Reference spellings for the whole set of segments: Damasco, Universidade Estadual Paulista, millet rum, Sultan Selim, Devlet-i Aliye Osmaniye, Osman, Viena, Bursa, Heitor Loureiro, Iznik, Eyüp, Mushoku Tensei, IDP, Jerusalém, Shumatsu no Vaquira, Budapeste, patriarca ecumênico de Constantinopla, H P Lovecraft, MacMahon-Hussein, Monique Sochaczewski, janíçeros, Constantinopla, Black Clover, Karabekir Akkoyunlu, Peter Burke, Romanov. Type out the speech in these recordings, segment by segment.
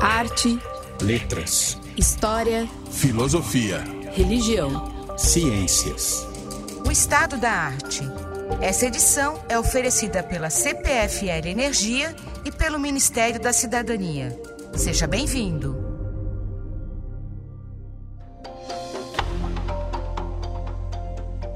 arte, letras, história, filosofia, religião, ciências. O estado da arte. Essa edição é oferecida pela CPFL Energia e pelo Ministério da Cidadania. Seja bem-vindo.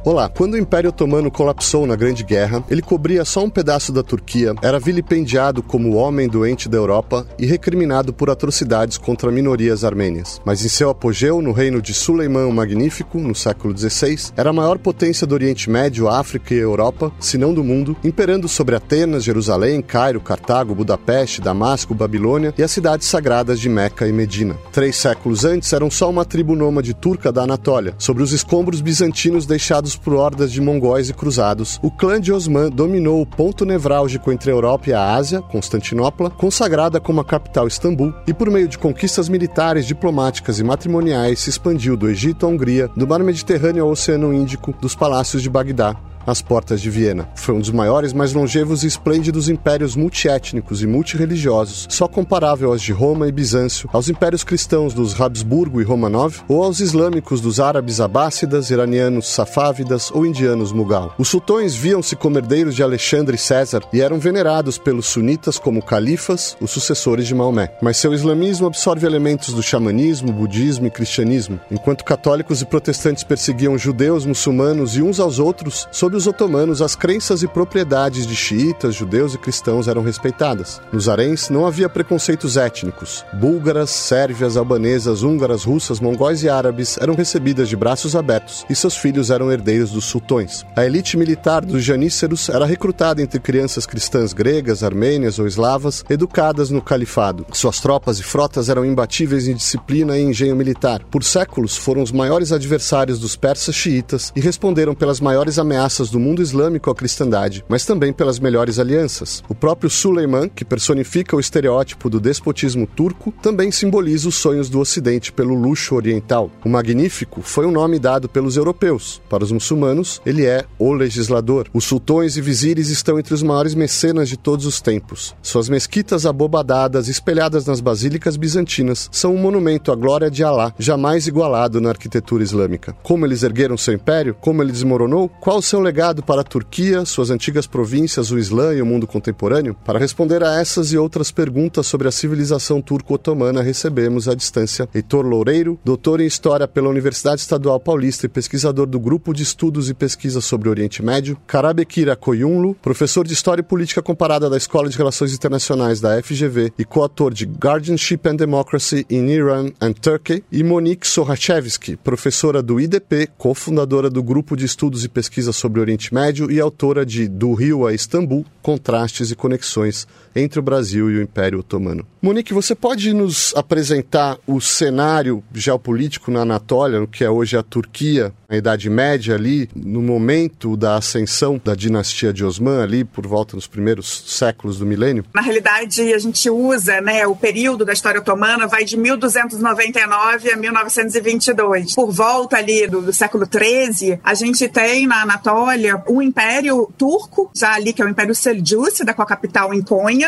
Olá, quando o Império Otomano colapsou na Grande Guerra, ele cobria só um pedaço da Turquia, era vilipendiado como o homem doente da Europa e recriminado por atrocidades contra minorias armênias. Mas em seu apogeu, no reino de Suleiman o Magnífico, no século XVI, era a maior potência do Oriente Médio, África e Europa, se não do mundo, imperando sobre Atenas, Jerusalém, Cairo, Cartago, Budapeste, Damasco, Babilônia e as cidades sagradas de Meca e Medina. 3 séculos antes, eram só uma tribo nômade turca da Anatólia, sobre os escombros bizantinos deixados por hordas de mongóis e cruzados, o clã de Osman dominou o ponto nevrálgico entre a Europa e a Ásia, Constantinopla, consagrada como a capital Istambul, e por meio de conquistas militares, diplomáticas e matrimoniais se expandiu do Egito à Hungria, do Mar Mediterrâneo ao Oceano Índico, dos palácios de Bagdá às portas de Viena. Foi um dos maiores, mais longevos e esplêndidos impérios multiétnicos e multirreligiosos, só comparável aos de Roma e Bizâncio, aos impérios cristãos dos Habsburgo e Romanov, ou aos islâmicos dos árabes abássidas, iranianos safávidas ou indianos mughal. Os sultões viam-se como herdeiros de Alexandre e César e eram venerados pelos sunitas como califas, os sucessores de Maomé. Mas seu islamismo absorve elementos do xamanismo, budismo e cristianismo. Enquanto católicos e protestantes perseguiam judeus, muçulmanos e uns aos outros, sob os otomanos, as crenças e propriedades de xiitas, judeus e cristãos eram respeitadas. Nos haréns não havia preconceitos étnicos. Búlgaras, sérvias, albanesas, húngaras, russas, mongóis e árabes eram recebidas de braços abertos e seus filhos eram herdeiros dos sultões. A elite militar dos janíceros era recrutada entre crianças cristãs gregas, armênias ou eslavas, educadas no califado. Suas tropas e frotas eram imbatíveis em disciplina e engenho militar. Por séculos, foram os maiores adversários dos persas xiitas e responderam pelas maiores ameaças do mundo islâmico à cristandade, mas também pelas melhores alianças. O próprio Suleiman, que personifica o estereótipo do despotismo turco, também simboliza os sonhos do Ocidente pelo luxo oriental. O Magnífico foi um nome dado pelos europeus. Para os muçulmanos, ele é o legislador. Os sultões e vizires estão entre os maiores mecenas de todos os tempos. Suas mesquitas abobadadas, espelhadas nas basílicas bizantinas, são um monumento à glória de Alá, jamais igualado na arquitetura islâmica. Como eles ergueram seu império? Como ele desmoronou? Qual seu legado para a Turquia, suas antigas províncias, o Islã e o mundo contemporâneo? Para responder a essas e outras perguntas sobre a civilização turco-otomana, recebemos à distância Heitor Loureiro, doutor em História pela Universidade Estadual Paulista e pesquisador do Grupo de Estudos e Pesquisas sobre Oriente Médio, Karabekir Akkoyunlu, professor de História e Política Comparada da Escola de Relações Internacionais da FGV e coautor de Guardianship and Democracy in Iran and Turkey, e Monique Sochaczewski, professora do IDP, cofundadora do Grupo de Estudos e Pesquisas sobre Oriente Médio e autora de Do Rio a Istambul, Contrastes e Conexões entre o Brasil e o Império Otomano. Monique, você pode nos apresentar o cenário geopolítico na Anatólia, no que é hoje a Turquia, a Idade Média ali, no momento da ascensão da dinastia de Osman, ali por volta dos primeiros séculos do milênio? Na realidade, a gente usa, o período da história otomana vai de 1299 a 1922. Por volta ali do século XIII, a gente tem na Anatólia o Império Turco, já ali que é o Império Seljúcida, com a capital em Konya.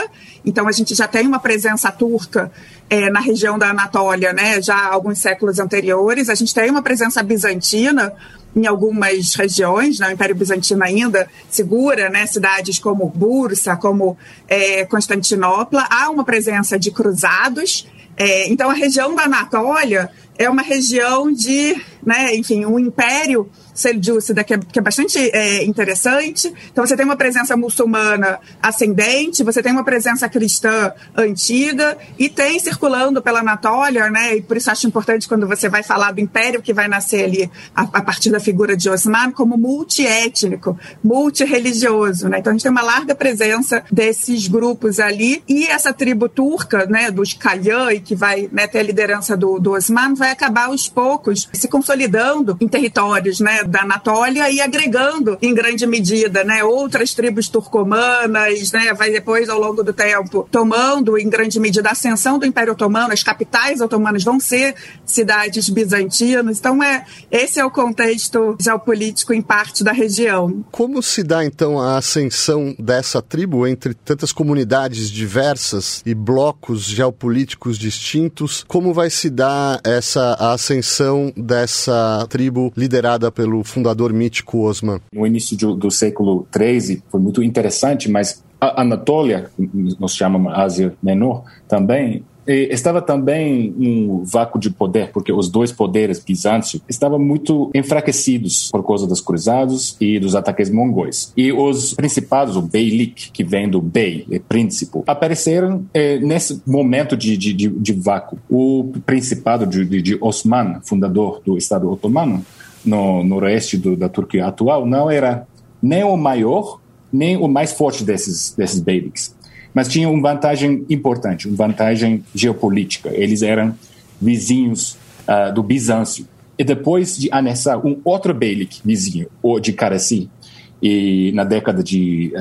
Então a gente já tem uma presença turca na região da Anatólia, já há alguns séculos anteriores. A gente tem uma presença bizantina em algumas regiões, o Império Bizantino ainda segura, cidades como Bursa, como Constantinopla. Há uma presença de cruzados. Então a região da Anatólia é uma região de, um império seljúcida que é bastante interessante. Então você tem uma presença muçulmana ascendente, você tem uma presença cristã antiga e tem circulando pela Anatólia, e por isso acho importante quando você vai falar do império que vai nascer ali a partir da figura de Osman como multiétnico, multirreligioso, Então a gente tem uma larga presença desses grupos ali e essa tribo turca, dos Kalyan, que vai ter a liderança do Osman, vai acabar aos poucos se consolidando consolidando em territórios, né, da Anatólia e agregando em grande medida, né, outras tribos turcomanas, né, vai depois ao longo do tempo tomando em grande medida a ascensão do Império Otomano, as capitais otomanas vão ser cidades bizantinas. Então esse é o contexto geopolítico em parte da região. Como se dá então a ascensão dessa tribo entre tantas comunidades diversas e blocos geopolíticos distintos? Como vai se dar essa ascensão dessa tribo liderada pelo fundador mítico Osman? No início do século XIII foi muito interessante, mas a Anatólia, nós chamamos Ásia Menor também, estava também um vácuo de poder, porque os dois poderes, Bizâncio, estavam muito enfraquecidos por causa dos cruzados e dos ataques mongóis. E os principados, o Beylik, que vem do Bey, príncipe, apareceram nesse momento de vácuo. O principado de Osman, fundador do Estado Otomano, no noroeste da Turquia atual, não era nem o maior, nem o mais forte desses Beyliks. Mas tinha uma vantagem importante, uma vantagem geopolítica. Eles eram vizinhos do Bizâncio. E depois de anexar um outro Beylik vizinho, o de Karasi, e na década de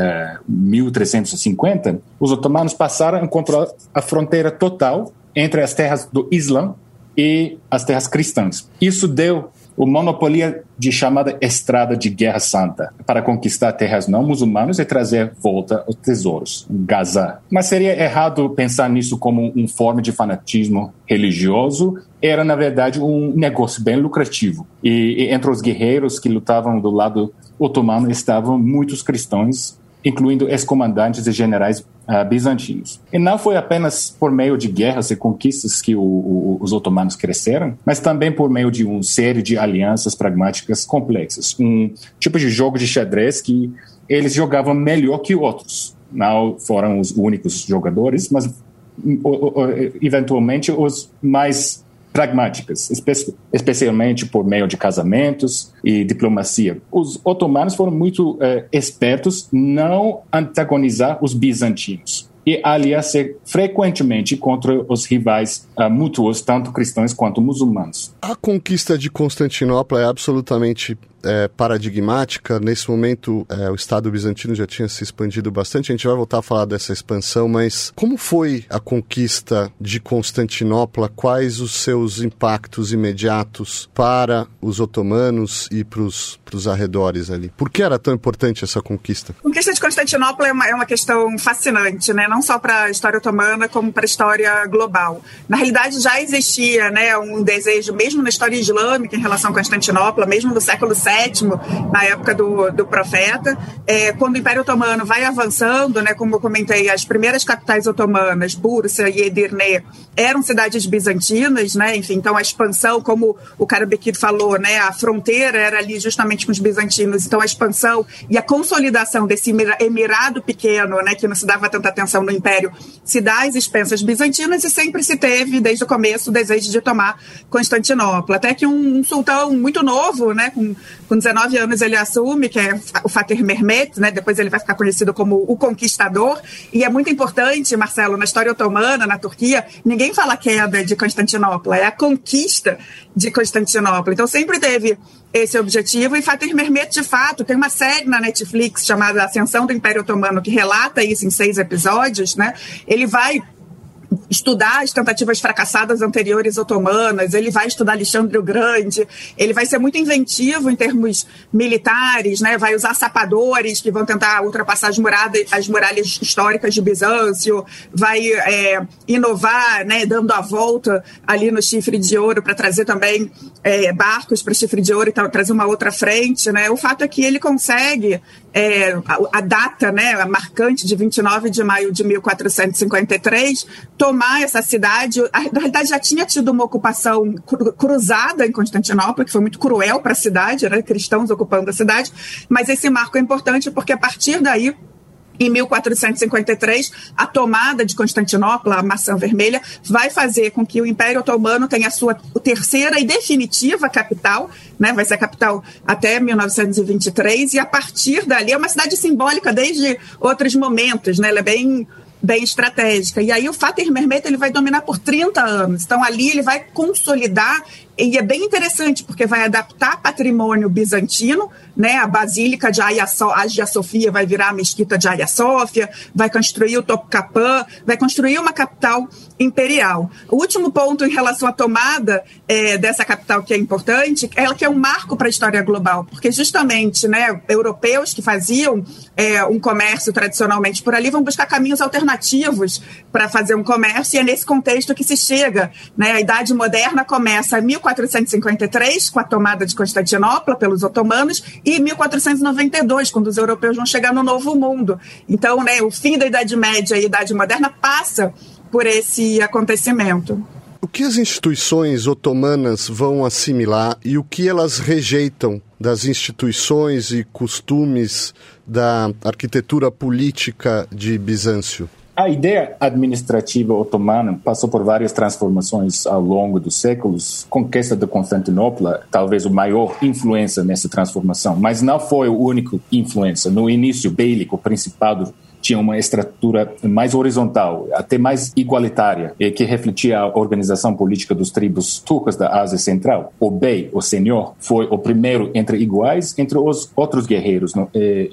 1350, os otomanos passaram a controlar a fronteira total entre as terras do Islã e as terras cristãs. Isso deu o monopólio de chamada Estrada de Guerra Santa, para conquistar terras não muçulmanas e trazer volta os tesouros, Gaza. Mas seria errado pensar nisso como uma forma de fanatismo religioso. Era, na verdade, um negócio bem lucrativo. E entre os guerreiros que lutavam do lado otomano estavam muitos cristãos, incluindo ex-comandantes e generais bizantinos. E não foi apenas por meio de guerras e conquistas que os otomanos cresceram, mas também por meio de uma série de alianças pragmáticas complexas. Um tipo de jogo de xadrez que eles jogavam melhor que outros. Não foram os únicos jogadores, mas eventualmente os mais pragmáticas, especialmente por meio de casamentos e diplomacia. Os otomanos foram muito espertos em não antagonizar os bizantinos e aliar-se frequentemente contra os rivais mútuos, tanto cristãos quanto muçulmanos. A conquista de Constantinopla é absolutamente paradigmática. Nesse momento, o Estado bizantino já tinha se expandido bastante. A gente vai voltar a falar dessa expansão, mas como foi a conquista de Constantinopla? Quais os seus impactos imediatos para os otomanos e para os arredores ali? Por que era tão importante essa conquista? A conquista de Constantinopla é uma questão fascinante, né? Não só para a história otomana, como para a história global. Na realidade, já existia, né, um desejo, mesmo na história islâmica, em relação a Constantinopla, mesmo no século VII, na época do profeta, quando o Império Otomano vai avançando, né, como eu comentei, as primeiras capitais otomanas, Bursa e Edirne, eram cidades bizantinas, né, enfim, então a expansão, como o Karabekir falou, né, a fronteira era ali justamente com os bizantinos, então a expansão e a consolidação desse emirado pequeno, né, que não se dava tanta atenção no Império, se dá às expensas bizantinas e sempre se teve, desde o começo, o desejo de tomar Constantinopla, até que um sultão muito novo, né, com 19 anos ele assume, que é o Fatih Mehmet, né? Depois ele vai ficar conhecido como o Conquistador, e é muito importante, Marcelo, na história otomana, na Turquia, ninguém fala queda de Constantinopla, é a conquista de Constantinopla, então sempre teve esse objetivo, e Fatih Mehmet, de fato, tem uma série na Netflix chamada Ascensão do Império Otomano, que relata isso em 6 episódios, né? Ele vai estudar as tentativas fracassadas anteriores otomanas, ele vai estudar Alexandre o Grande, ele vai ser muito inventivo em termos militares, né? Vai usar sapadores que vão tentar ultrapassar as muralhas históricas de Bizâncio, vai inovar, né, dando a volta ali no chifre de ouro para trazer também barcos para o chifre de ouro e trazer uma outra frente, né? O fato é que ele consegue a data, né, a marcante de 29 de maio de 1453, tomar essa cidade. Na realidade, já tinha tido uma ocupação cruzada em Constantinopla, que foi muito cruel para a cidade, né? Cristãos ocupando a cidade, mas esse marco é importante porque a partir daí, em 1453, a tomada de Constantinopla, a Maçã Vermelha, vai fazer com que o Império Otomano tenha a sua terceira e definitiva capital, né? Vai ser a capital até 1923, e a partir dali é uma cidade simbólica desde outros momentos, né? Ela é bem bem estratégica. E aí o Fatih Mehmet ele vai dominar por 30 anos. Então ali ele vai consolidar, e é bem interessante, porque vai adaptar patrimônio bizantino, né? A Basílica de Hagia Sofia vai virar a Mesquita de Hagia Sofia, vai construir o Topkapı, vai construir uma capital imperial. O último ponto em relação à tomada dessa capital que é importante, ela que é um marco para a história global, porque justamente, né, europeus que faziam um comércio tradicionalmente por ali vão buscar caminhos alternativos para fazer um comércio, e é nesse contexto que se chega, né? A Idade Moderna começa em 1453, com a tomada de Constantinopla pelos otomanos, e 1492, quando os europeus vão chegar no Novo Mundo. Então, né, o fim da Idade Média e a Idade Moderna passa por esse acontecimento. O que as instituições otomanas vão assimilar e o que elas rejeitam das instituições e costumes da arquitetura política de Bizâncio? A ideia administrativa otomana passou por várias transformações ao longo dos séculos. Conquista de Constantinopla, talvez a maior influência nessa transformação, mas não foi a única influência. No início, Beylik, o principado, tinha uma estrutura mais horizontal, até mais igualitária, que refletia a organização política dos tribos turcas da Ásia Central. O Bey, o senhor, foi o primeiro entre iguais, entre os outros guerreiros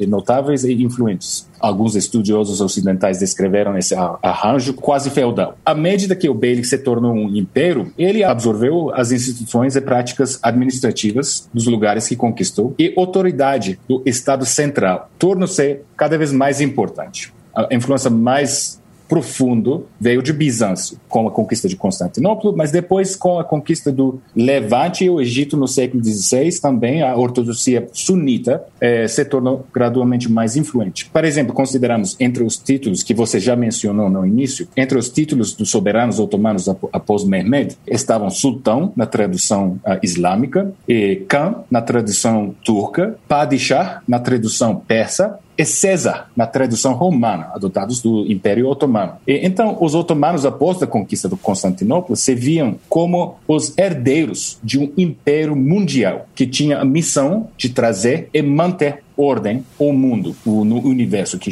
notáveis e influentes. Alguns estudiosos ocidentais descreveram esse arranjo quase feudal. À medida que o Beylik se tornou um império, ele absorveu as instituições e práticas administrativas dos lugares que conquistou e autoridade do Estado central, tornou-se cada vez mais importante. A influência mais profunda veio de Bizâncio, com a conquista de Constantinopla, mas depois com a conquista do Levante e o Egito no século XVI, também a ortodoxia sunita se tornou gradualmente mais influente. Por exemplo, consideramos entre os títulos que você já mencionou no início, entre os títulos dos soberanos otomanos após Mehmed, estavam sultão, na tradução islâmica, e khan, na tradução turca, padishah, na tradução persa, é César, na tradução romana, adotados do Império Otomano. E, então, os otomanos, após a conquista de Constantinopla, se viam como os herdeiros de um império mundial que tinha a missão de trazer e manter ordem ao mundo, no universo que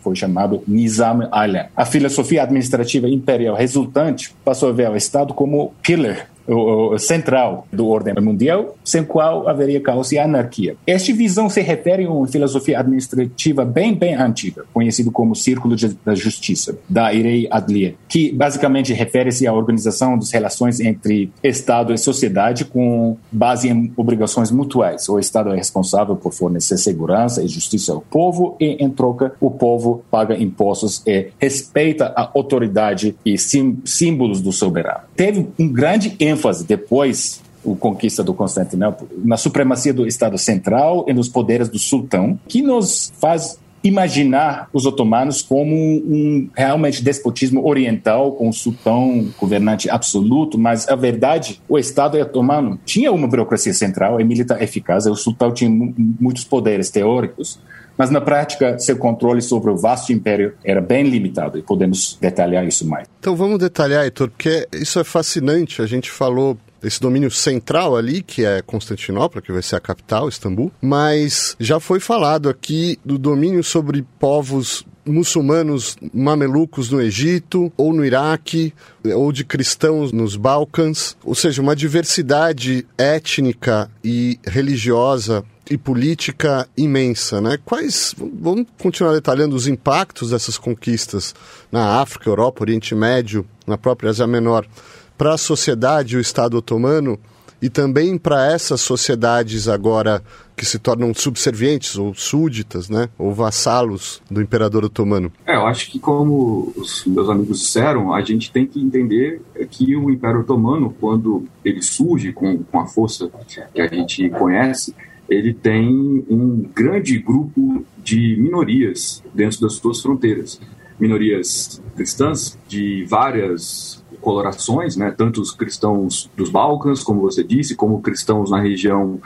foi chamado Nizam Alem. A filosofia administrativa imperial resultante passou a ver o Estado como killer, o central do ordem mundial, sem qual haveria caos e anarquia. Esta visão se refere a uma filosofia administrativa bem antiga, conhecida como Círculo da Justiça, Daire Adliye, que basicamente refere-se à organização das relações entre Estado e sociedade com base em obrigações mutuais. O Estado é responsável por fornecer segurança e justiça ao povo e, em troca, o povo paga impostos e respeita a autoridade e símbolos do soberano. Teve um grande ênfase depois a conquista do Constantinopla na supremacia do Estado central e nos poderes do sultão, que nos faz imaginar os otomanos como um realmente despotismo oriental, com um sultão governante absoluto, mas a verdade, o Estado otomano tinha uma burocracia central e militar eficaz, e o sultão tinha muitos poderes teóricos, mas na prática seu controle sobre o vasto império era bem limitado, e podemos detalhar isso mais. Então vamos detalhar, Heitor, porque isso é fascinante. A gente falou esse domínio central ali, que é Constantinopla, que vai ser a capital, Istambul, mas já foi falado aqui do domínio sobre povos muçulmanos mamelucos no Egito, ou no Iraque, ou de cristãos nos Balcãs, ou seja, uma diversidade étnica e religiosa e política imensa, né? Quais, vamos continuar detalhando os impactos dessas conquistas na África, Europa, Oriente Médio, na própria Ásia Menor, para a sociedade e o Estado otomano, e também para essas sociedades agora que se tornam subservientes ou súditas, né, ou vassalos do imperador otomano? Eu acho que, como os meus amigos disseram, a gente tem que entender que o Império Otomano, quando ele surge com a força que a gente conhece, ele tem um grande grupo de minorias dentro das suas fronteiras. Minorias cristãs de várias colorações, né? Tanto os cristãos dos Balcãs, como você disse, como cristãos na região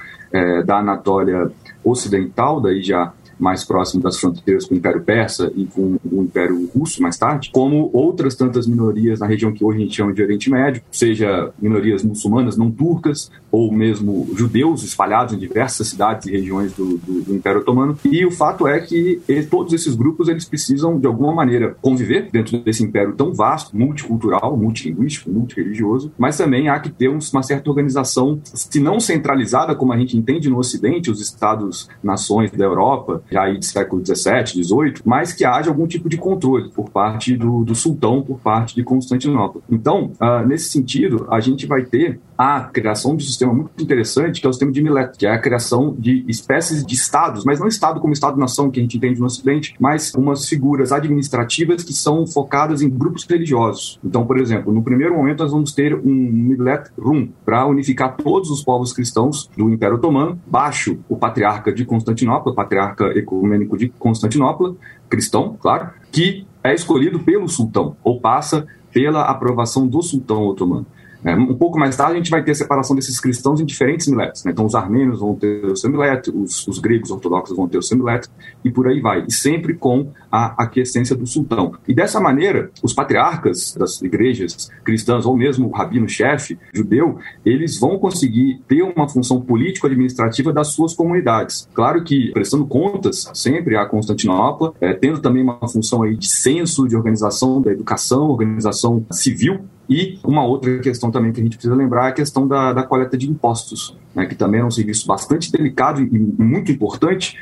da Anatólia Ocidental, daí já mais próximo das fronteiras com o Império Persa e com o Império Russo mais tarde, como outras tantas minorias na região que hoje a gente chama de Oriente Médio, seja minorias muçulmanas não turcas ou mesmo judeus espalhados em diversas cidades e regiões do Império Otomano. E o fato é que todos esses grupos eles precisam, de alguma maneira, conviver dentro desse império tão vasto, multicultural, multilinguístico, multirreligioso, mas também há que ter uma certa organização, se não centralizada, como a gente entende no Ocidente, os Estados-nações da Europa, já aí de século XVII, XVIII, mas que haja algum tipo de controle por parte do sultão, por parte de Constantinopla. Então, nesse sentido, a gente vai ter a criação de um sistema muito interessante, que é o sistema de Millet, que é a criação de espécies de estados, mas não estado como estado-nação, que a gente entende no Ocidente, mas umas figuras administrativas que são focadas em grupos religiosos. Então, por exemplo, no primeiro momento nós vamos ter um Millet Rum, para unificar todos os povos cristãos do Império Otomano, baixo o patriarca de Constantinopla, o patriarca ecumênico de Constantinopla, cristão, claro, que é escolhido pelo sultão, ou passa pela aprovação do sultão otomano. Um pouco mais tarde a gente vai ter a separação desses cristãos em diferentes miletos, né? Então os armênios vão ter o seu mileto, os gregos ortodoxos vão ter o seu mileto, e por aí vai, e sempre com a aquiescência do sultão. E dessa maneira, os patriarcas das igrejas cristãs, ou mesmo o rabino-chefe judeu, eles vão conseguir ter uma função político-administrativa das suas comunidades. Claro que prestando contas sempre a Constantinopla, tendo também uma função aí de censo, de organização da educação, organização civil. E uma outra questão também que a gente precisa lembrar é a questão da coleta de impostos, né, que também é um serviço bastante delicado e muito importante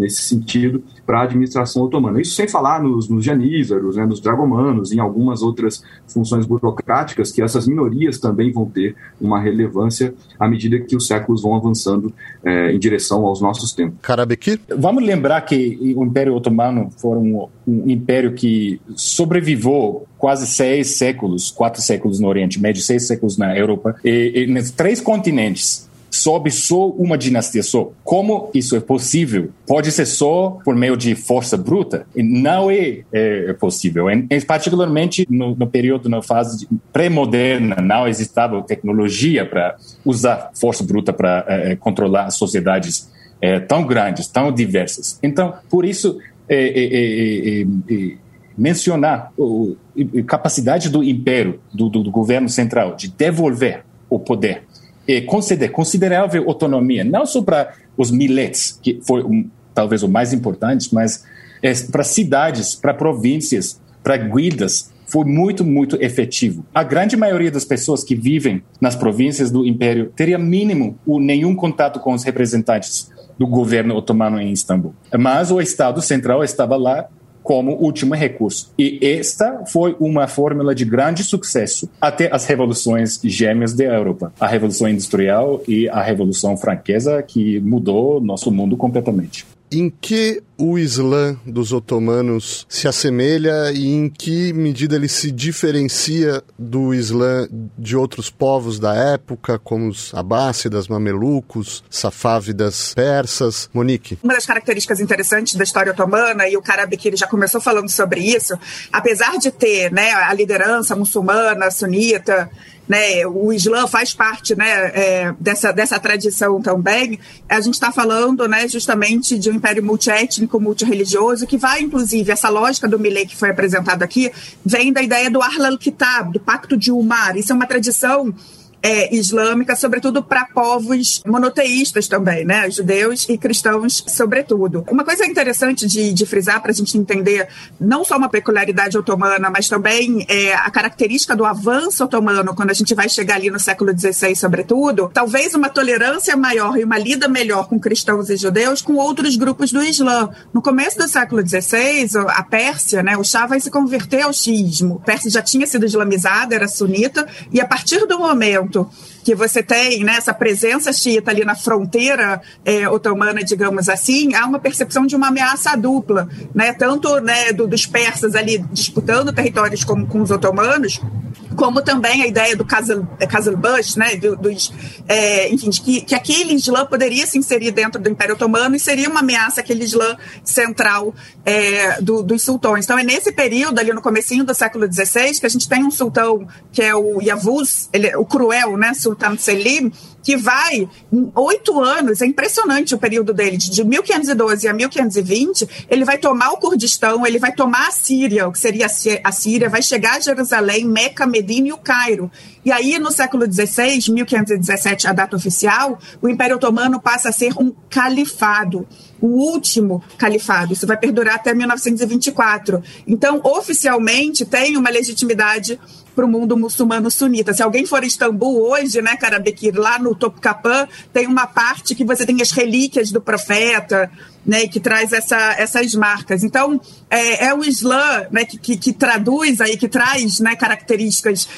nesse sentido para a administração otomana. Isso sem falar nos janíçeros, né, nos dragomanos, em algumas outras funções burocráticas, que essas minorias também vão ter uma relevância à medida que os séculos vão avançando em direção aos nossos tempos. Karabekir? Vamos lembrar que o Império Otomano foi um império que sobreviveu quase 6 séculos, 4 séculos no Oriente Médio, 6 séculos na Europa, e nos 3 continentes, sob só uma dinastia só. Como isso é possível? Pode ser só por meio de força bruta? Não é possível. Particularmente no período, na fase pré-moderna, não existia tecnologia para usar força bruta para controlar as sociedades tão grandes, tão diversas. Então, por isso, mencionar a capacidade do império, do governo central, de devolver o poder e conceder considerável autonomia, não só para os miletes, que foi talvez o mais importante, mas para cidades, para províncias, para guildas, foi muito, muito efetivo. A grande maioria das pessoas que vivem nas províncias do império teria mínimo ou nenhum contato com os representantes do governo otomano em Istambul. Mas o Estado central estava lá como último recurso. E esta foi uma fórmula de grande sucesso até as revoluções gêmeas da Europa, a Revolução Industrial e a Revolução Francesa, que mudou nosso mundo completamente. Em que o Islã dos otomanos se assemelha e em que medida ele se diferencia do Islã de outros povos da época, como os abássidas, mamelucos, safávidas persas? Monique? Uma das características interessantes da história otomana, e o Karabekir já começou falando sobre isso, apesar de ter, né, a liderança muçulmana, sunita, né, o Islã faz parte, né, dessa tradição também, a gente está falando, né, justamente de um império multiétnico, multirreligioso, que vai, inclusive, essa lógica do Millet que foi apresentado aqui, vem da ideia do Ahl al-Kitab, do Pacto de Umar. Isso é uma tradição islâmica, sobretudo para povos monoteístas também, né? Judeus e cristãos, sobretudo. Uma coisa interessante de frisar para a gente entender não só uma peculiaridade otomana, mas também a característica do avanço otomano, quando a gente vai chegar ali no século XVI, sobretudo, talvez uma tolerância maior e uma lida melhor com cristãos e judeus com outros grupos do Islã. No começo do século XVI, a Pérsia, né, o Shah vai se converter ao xismo. A Pérsia já tinha sido islamizada, era sunita, e a partir do momento que você tem, né, essa presença xiita ali na fronteira otomana, digamos assim, há uma percepção de uma ameaça dupla, né, tanto, né, dos persas ali disputando territórios com os otomanos, como também a ideia do Kızılbaş, né, que aquele Islã poderia se inserir dentro do Império Otomano e seria uma ameaça àquele Islã central dos sultões. Então é nesse período, ali no comecinho do século XVI, que a gente tem um sultão que é o Yavuz, o cruel, né, Sultan Selim, que vai em 8 anos, é impressionante o período dele, de 1512 a 1520, ele vai tomar o Kurdistão, ele vai tomar a Síria, o que seria a Síria, vai chegar a Jerusalém, Meca, Medina e o Cairo. E aí, no século XVI, 1517, a data oficial, o Império Otomano passa a ser um califado, o último califado. Isso vai perdurar até 1924. Então, oficialmente, tem uma legitimidade para o mundo muçulmano sunita. Se alguém for a Istambul hoje, né, Karabekir, lá no Topkapı, tem uma parte que você tem as relíquias do profeta, né, que traz essas marcas. Então, é o Islã, né, que traduz aí, que traz, né, características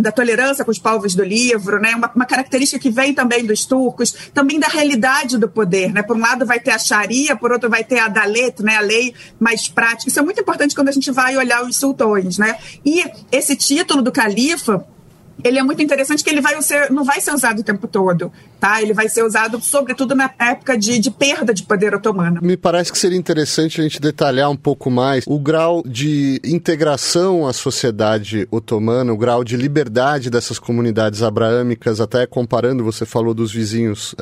da tolerância com os povos do livro, né, uma característica que vem também dos turcos, também da realidade do poder, né. Por um lado vai ter a Sharia, por outro vai ter a Dalet, né, a lei mais prática. Isso é muito importante quando a gente vai olhar os sultões, né. E esse título do califa, ele é muito interessante, que ele não vai ser usado o tempo todo, tá? Ele vai ser usado, sobretudo, na época de perda de poder otomano. Me parece que seria interessante a gente detalhar um pouco mais o grau de integração à sociedade otomana, o grau de liberdade dessas comunidades abraâmicas, até comparando, você falou dos vizinhos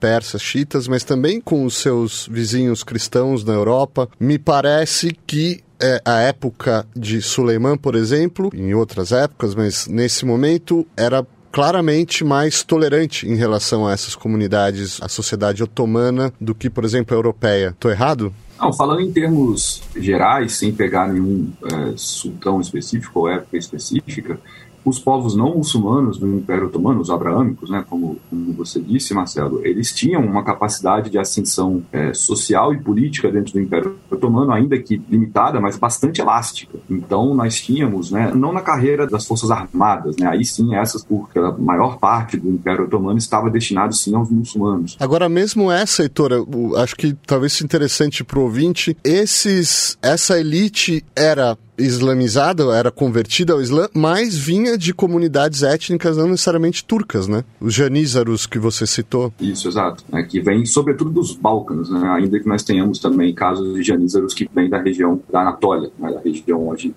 persas, chiitas, mas também com os seus vizinhos cristãos na Europa. Me parece que a época de Suleiman, por exemplo, em outras épocas, mas nesse momento era claramente mais tolerante em relação a essas comunidades, a sociedade otomana, do que, por exemplo, a europeia. Estou errado? Não, falando em termos gerais, sem pegar nenhum sultão específico ou época específica, os povos não muçulmanos do Império Otomano, os abraâmicos, né, como você disse, Marcelo, eles tinham uma capacidade de ascensão social e política dentro do Império Otomano, ainda que limitada, mas bastante elástica. Então, nós tínhamos, né, não na carreira das forças armadas, né, aí sim, essas, porque a maior parte do Império Otomano estava destinado, sim, aos muçulmanos. Agora, mesmo essa, Heitor, acho que talvez seja interessante para o ouvinte, essa elite era islamizada, era convertida ao Islã, mas vinha de comunidades étnicas não necessariamente turcas, né? Os janíçeros que você citou. Isso, exato. Que vem sobretudo dos Balcãs, né? Ainda que nós tenhamos também casos de janíçeros que vêm da região da Anatólia, né? Da região onde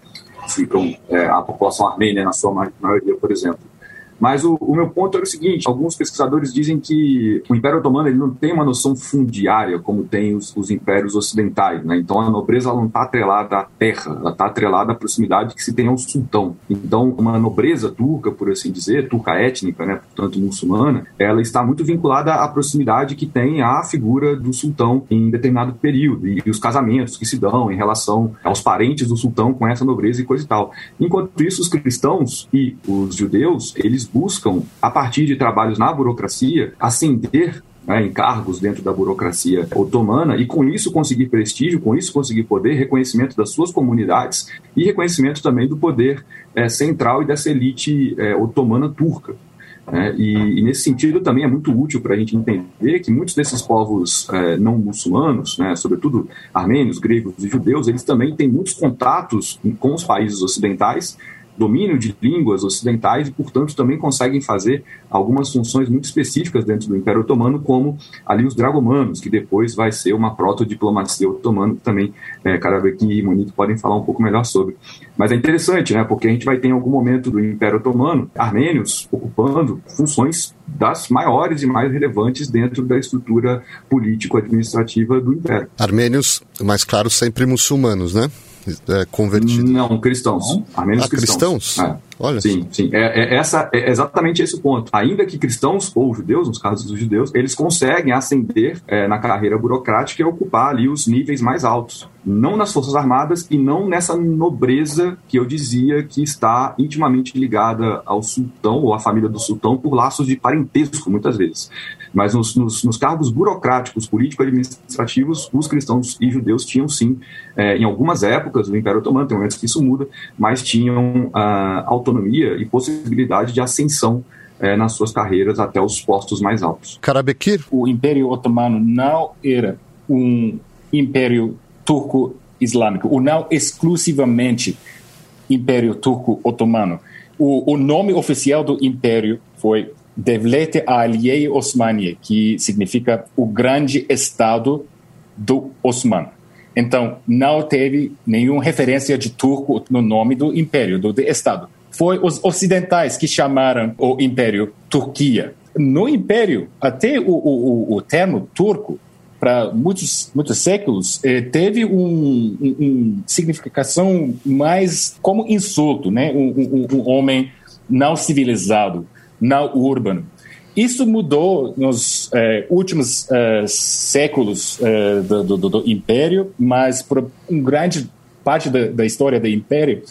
ficam a população armênia na sua maioria, por exemplo. Mas o meu ponto era o seguinte, alguns pesquisadores dizem que o Império Otomano ele não tem uma noção fundiária como tem os impérios ocidentais, né? Então a nobreza ela não está atrelada à terra, ela está atrelada à proximidade que se tem ao sultão. Então uma nobreza turca, por assim dizer, turca étnica, né? Portanto muçulmana, ela está muito vinculada à proximidade que tem à figura do sultão em determinado período e os casamentos que se dão em relação aos parentes do sultão com essa nobreza e coisa e tal. Enquanto isso, os cristãos e os judeus, eles buscam, a partir de trabalhos na burocracia, ascender, né, em cargos dentro da burocracia otomana e com isso conseguir prestígio, com isso conseguir poder, reconhecimento das suas comunidades e reconhecimento também do poder central e dessa elite otomana turca. Né? E nesse sentido também é muito útil para a gente entender que muitos desses povos não muçulmanos, né, sobretudo armênios, gregos e judeus, eles também têm muitos contatos com os países ocidentais, domínio de línguas ocidentais e, portanto, também conseguem fazer algumas funções muito específicas dentro do Império Otomano, como ali os dragomanos, que depois vai ser uma proto-diplomacia otomana, que também Karabekir e Monique podem falar um pouco melhor sobre. Mas é interessante, né, porque a gente vai ter em algum momento do Império Otomano armênios ocupando funções das maiores e mais relevantes dentro da estrutura político-administrativa do Império. Armênios, mais claro, sempre muçulmanos, né? Convertido. Não, cristãos. Armênios cristãos? Olha. Sim, sim. É exatamente esse o ponto. Ainda que cristãos ou judeus, nos casos dos judeus, eles conseguem ascender na carreira burocrática e ocupar ali os níveis mais altos. Não nas forças armadas e não nessa nobreza que eu dizia que está intimamente ligada ao sultão ou à família do sultão por laços de parentesco, muitas vezes. Mas nos cargos burocráticos, político-administrativos, os cristãos e judeus tinham sim, em algumas épocas do Império Otomano, tem momentos que isso muda, mas tinham autonomia e possibilidade de ascensão nas suas carreiras até os postos mais altos. Karabekir? O Império Otomano não era um império turco-islâmico, ou não exclusivamente Império Turco-Otomano. O nome oficial do império foi Devlet-i Aliye Osmaniye, que significa o grande estado do Osman. Então, não teve nenhuma referência de turco no nome do império, do estado. Foi os ocidentais que chamaram o império Turquia. no Império, até o termo turco, para muitos séculos, teve uma significação mais como insulto, né? Um homem não civilizado, não urbano. Isso mudou nos últimos séculos do Império, mas por uma grande parte da história do Império,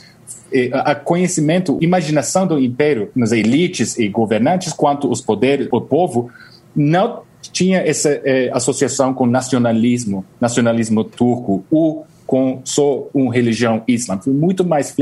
a conhecimento, imaginação do Império, nas elites e governantes, quanto os poderes, o povo, não tinha essa associação com nacionalismo turco, ou com só uma religião islã. Foi muito mais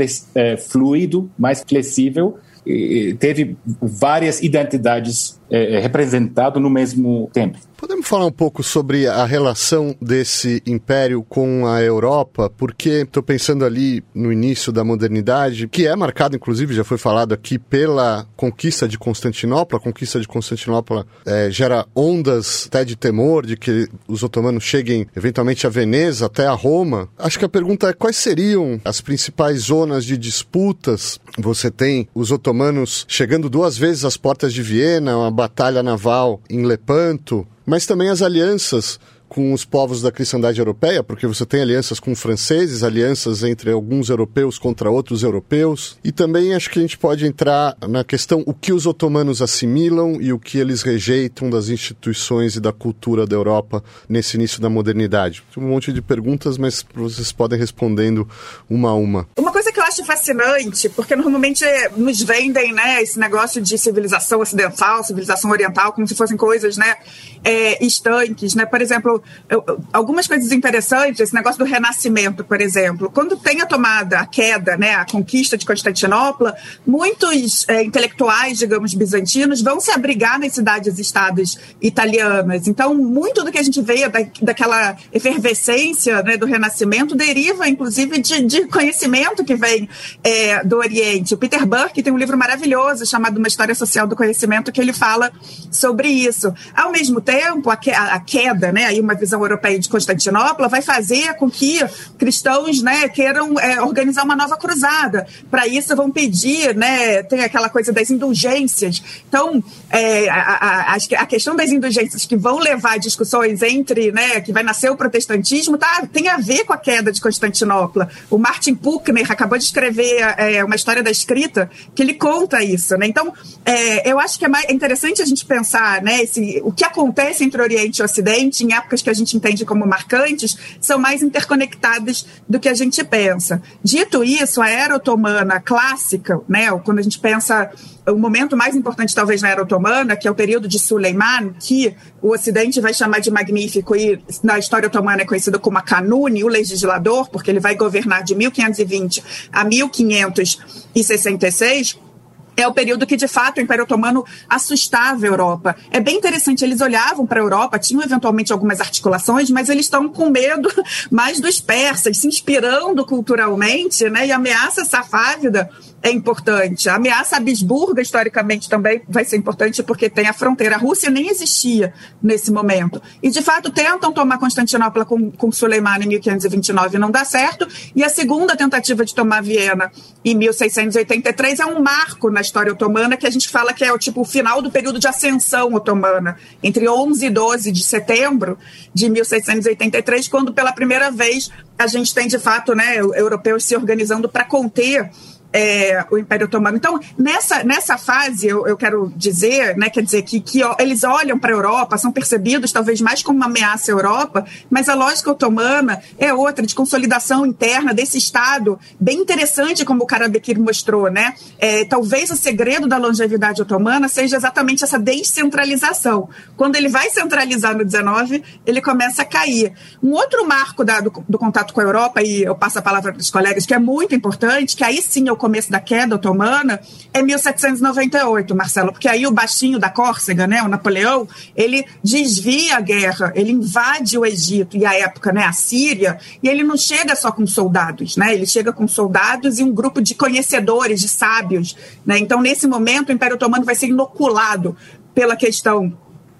fluido, mais flexível, e teve várias identidades representadas no mesmo tempo. Podemos falar um pouco sobre a relação desse império com a Europa? Porque estou pensando ali no início da modernidade, que é marcado, inclusive, já foi falado aqui, pela conquista de Constantinopla. A conquista de Constantinopla gera ondas até de temor de que os otomanos cheguem eventualmente a Veneza, até a Roma. Acho que a pergunta é quais seriam as principais zonas de disputas. Você tem os otomanos chegando duas vezes às portas de Viena, uma batalha naval em Lepanto, mas também as alianças com os povos da cristandade europeia, porque você tem alianças com franceses, alianças entre alguns europeus contra outros europeus, e também acho que a gente pode entrar na questão o que os otomanos assimilam e o que eles rejeitam das instituições e da cultura da Europa nesse início da modernidade. Tem um monte de perguntas, mas vocês podem respondendo uma a uma. Uma coisa que eu acho fascinante, porque normalmente nos vendem, né, esse negócio de civilização ocidental, civilização oriental, como se fossem coisas, né, estanques, né, por exemplo, algumas coisas interessantes, esse negócio do renascimento, por exemplo. Quando tem a tomada, a queda, né, a conquista de Constantinopla, muitos intelectuais, digamos, bizantinos, vão se abrigar nas cidades-estados italianas. Então, muito do que a gente vê daquela efervescência, né, do renascimento deriva, inclusive, de conhecimento que vem do Oriente. O Peter Burke tem um livro maravilhoso chamado Uma História Social do Conhecimento, que ele fala sobre isso. Ao mesmo tempo, a queda, né, uma visão europeia de Constantinopla vai fazer com que cristãos, né, queiram organizar uma nova cruzada. Para isso vão pedir, né, tem aquela coisa das indulgências. Então, a questão das indulgências que vão levar a discussões entre, né, que vai nascer o protestantismo, tem a ver com a queda de Constantinopla. O Martin Buchner acabou de escrever uma história da escrita que ele conta isso, né? Então, eu acho que é interessante a gente pensar, né, o que acontece entre Oriente e Ocidente em épocas que a gente entende como marcantes, são mais interconectadas do que a gente pensa. Dito isso, a era otomana clássica, né, quando a gente pensa o momento mais importante talvez na era otomana, que é o período de Suleiman, que o Ocidente vai chamar de Magnífico e na história otomana é conhecido como a Kanuni, o legislador, porque ele vai governar de 1520 a 1566, é o período que, de fato, o Império Otomano assustava a Europa. É bem interessante, eles olhavam para a Europa, tinham eventualmente algumas articulações, mas eles estão com medo mais dos persas, se inspirando culturalmente, né? E a ameaça safávida é importante. A ameaça Habsburga, historicamente, também vai ser importante, porque tem a fronteira. A Rússia nem existia nesse momento. E, de fato, tentam tomar Constantinopla com Suleiman em 1529, não dá certo. E a segunda tentativa de tomar Viena em 1683 é um marco na história otomana, que a gente fala que é o final do período de ascensão otomana, entre 11 e 12 de setembro de 1683, quando pela primeira vez a gente tem, de fato, né, europeus se organizando para conter o Império Otomano. Então, nessa fase, eu quero dizer, né, quer dizer que eles olham para a Europa, são percebidos talvez mais como uma ameaça à Europa, mas a lógica otomana é outra, de consolidação interna desse Estado, bem interessante como o Karabekir mostrou, né? Talvez o segredo da longevidade otomana seja exatamente essa descentralização. Quando ele vai centralizar no 19, ele começa a cair. Um outro marco do contato com a Europa, e eu passo a palavra para os colegas, que é muito importante, que aí sim é o começo da queda otomana, é 1798, Marcelo, porque aí o baixinho da Córcega, né, o Napoleão, ele desvia a guerra, ele invade o Egito e a época, né, a Síria, e ele não chega só com soldados, né, ele chega com soldados e um grupo de conhecedores, de sábios, né, então nesse momento o Império Otomano vai ser inoculado pela questão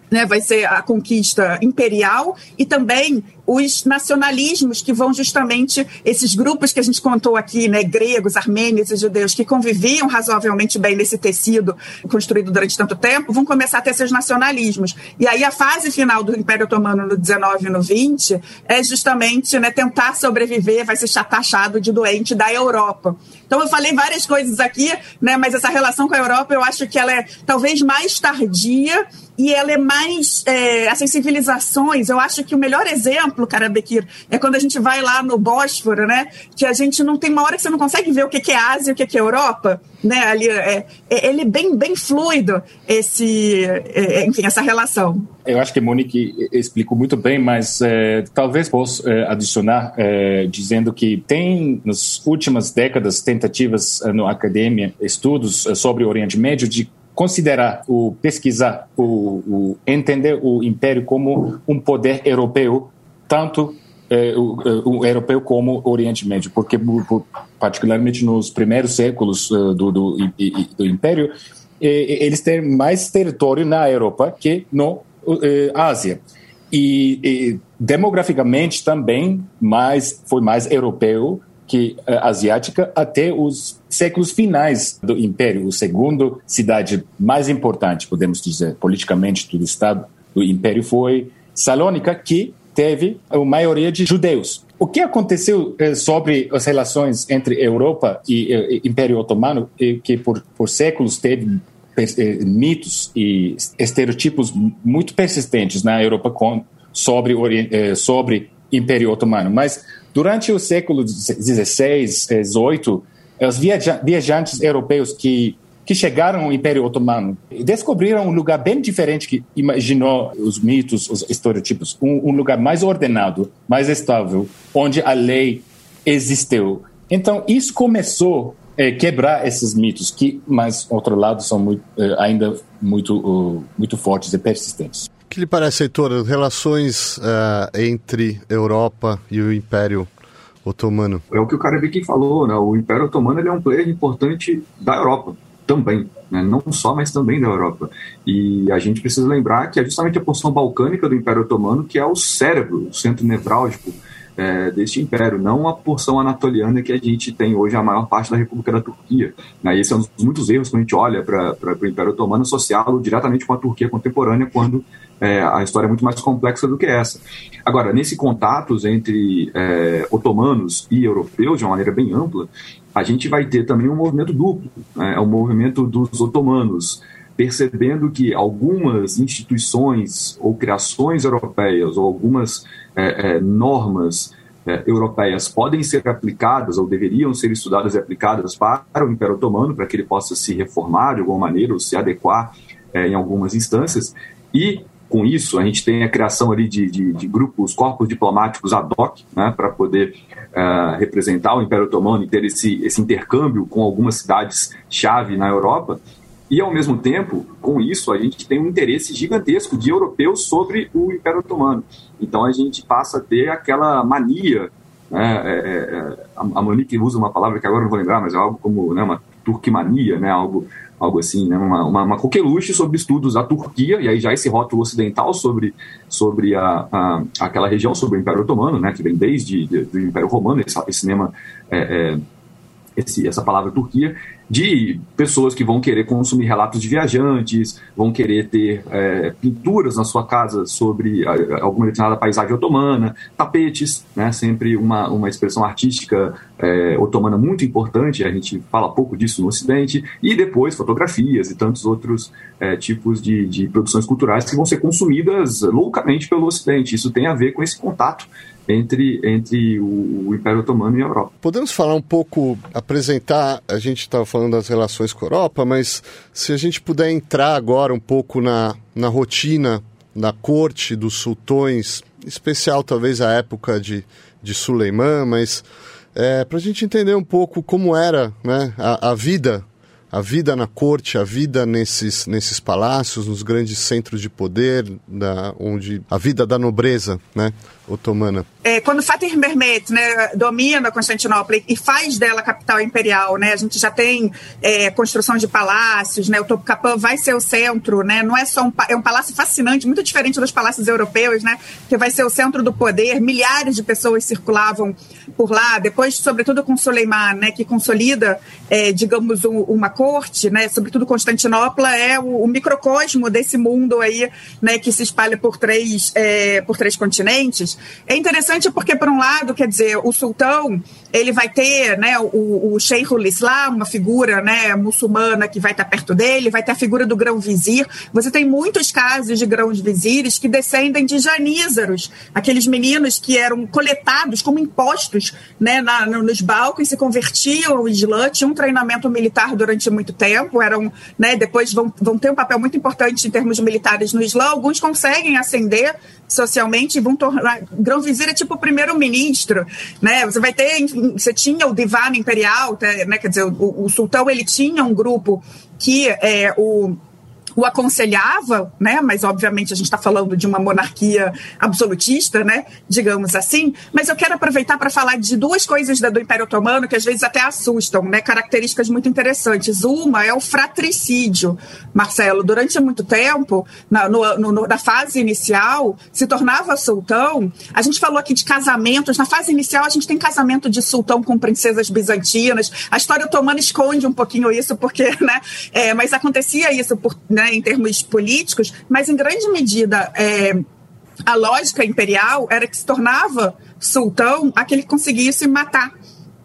né, vai ser a conquista imperial e também os nacionalismos que vão justamente, esses grupos que a gente contou aqui, né, gregos, armênios e judeus, que conviviam razoavelmente bem nesse tecido construído durante tanto tempo, vão começar a ter seus nacionalismos. E aí a fase final do Império Otomano no 19 e no 20 é justamente, né, tentar sobreviver, vai ser taxado de doente da Europa. Então eu falei várias coisas aqui, né, mas essa relação com a Europa eu acho que ela é talvez mais tardia e ela é mais... essas civilizações, eu acho que o melhor exemplo, Karabekir, é quando a gente vai lá no Bósforo, né, que a gente não tem uma hora que você não consegue ver o que é Ásia e o que é Europa, né, ali ele é bem fluido, enfim, essa relação. Eu acho que a Monique explicou muito bem, mas talvez possa adicionar dizendo que tem, nas últimas décadas, tentativas na academia, estudos sobre o Oriente Médio de considerar, pesquisar, entender o Império como um poder europeu, tanto o europeu como o Oriente Médio, porque particularmente nos primeiros séculos do Império, eles têm mais território na Europa que no Ásia. E demograficamente também foi mais europeu que asiática até os séculos finais do Império, a segunda cidade mais importante, podemos dizer, politicamente, do Estado do Império foi Salônica, que teve a maioria de judeus. O que aconteceu sobre as relações entre Europa e Império Otomano, que por séculos teve mitos e estereotipos muito persistentes na Europa sobre Império Otomano, mas durante o século XVI, XVIII, os viajantes europeus que chegaram ao Império Otomano descobriram um lugar bem diferente que imaginou os mitos, os estereotipos, um lugar mais ordenado, mais estável, onde a lei existiu. Então, isso começou a quebrar esses mitos, que, mas, outro lado, são ainda muito fortes e persistentes. O que lhe parece, Heitor, relações entre Europa e o Império Otomano? É o que o Karabekir falou, né? O Império Otomano ele é um player importante da Europa também, né? Não só, mas também da Europa. E a gente precisa lembrar que é justamente a porção balcânica do Império Otomano que é o cérebro, o centro nevrálgico deste império, não a porção anatoliana que a gente tem hoje a maior parte da República da Turquia. Né? Esse é um dos muitos erros quando a gente olha para o Império Otomano, associá-lo diretamente com a Turquia contemporânea, quando a história é muito mais complexa do que essa. Agora, nesse contatos entre otomanos e europeus, de uma maneira bem ampla, a gente vai ter também um movimento duplo, o movimento dos otomanos, percebendo que algumas instituições ou criações europeias ou algumas normas europeias podem ser aplicadas ou deveriam ser estudadas e aplicadas para o Império Otomano, para que ele possa se reformar de alguma maneira ou se adequar em algumas instâncias. E, com isso, a gente tem a criação ali de grupos, corpos diplomáticos ad hoc, né, para poder representar o Império Otomano e ter esse intercâmbio com algumas cidades-chave na Europa. E, ao mesmo tempo, com isso, a gente tem um interesse gigantesco de europeus sobre o Império Otomano. Então, a gente passa a ter aquela mania, né? A Monique usa uma palavra que agora não vou lembrar, mas é algo como, né, uma turquimania, né? algo assim, né? uma coqueluche sobre estudos da Turquia, e aí já esse rótulo ocidental sobre aquela região, sobre o Império Otomano, né? Que vem desde o Império Romano, esse cinema... essa palavra Turquia, de pessoas que vão querer consumir relatos de viajantes, vão querer ter pinturas na sua casa sobre alguma determinada paisagem otomana, tapetes, né, sempre uma expressão artística otomana muito importante, a gente fala pouco disso no Ocidente, e depois fotografias e tantos outros tipos de produções culturais que vão ser consumidas loucamente pelo Ocidente. Isso tem a ver com esse contato entre o Império Otomano e a Europa. Podemos falar um pouco, apresentar, a gente estava falando das relações com a Europa, mas se a gente puder entrar agora um pouco na rotina, na corte dos sultões, em especial talvez a época de Suleiman, mas para a gente entender um pouco como era, né, a vida na corte, a vida nesses palácios, nos grandes centros de poder, onde a vida da nobreza, né? otomana? Quando Fatih Mehmet, né, domina Constantinopla e faz dela capital imperial, né, a gente já tem construção de palácios, né, o Topkapı vai ser o centro, né, não é só um palácio fascinante, muito diferente dos palácios europeus, né, que vai ser o centro do poder, milhares de pessoas circulavam por lá, depois, sobretudo com Suleiman, né, que consolida, digamos, uma corte, né, sobretudo Constantinopla é o microcosmo desse mundo aí, né, que se espalha por três continentes. É interessante porque, por um lado, quer dizer, o sultão, ele vai ter, né, o Sheikh al-Islam, uma figura, né, muçulmana que vai estar perto dele, vai ter a figura do grão-vizir. Você tem muitos casos de grãos-vizires que descendem de janíçeros, aqueles meninos que eram coletados como impostos, né, nos Balcãs, se convertiam ao Islã, tinham um treinamento militar durante muito tempo, eram, né, depois vão ter um papel muito importante em termos militares no Islã, alguns conseguem ascender socialmente e vão tornar... Grão-vizir é tipo o primeiro-ministro, né? Você vai ter... Você tinha o divan imperial, né? Quer dizer, o sultão, ele tinha um grupo que o aconselhava, né? Mas obviamente a gente está falando de uma monarquia absolutista, né? Digamos assim. Mas eu quero aproveitar para falar de duas coisas do Império Otomano que às vezes até assustam, né? Características muito interessantes. Uma é o fratricídio, Marcelo. Durante muito tempo, na fase inicial, se tornava sultão. A gente falou aqui de casamentos. Na fase inicial, a gente tem casamento de sultão com princesas bizantinas. A história otomana esconde um pouquinho isso, porque, né? Mas acontecia isso por, né, em termos políticos, mas em grande medida a lógica imperial era que se tornava sultão aquele que conseguisse matar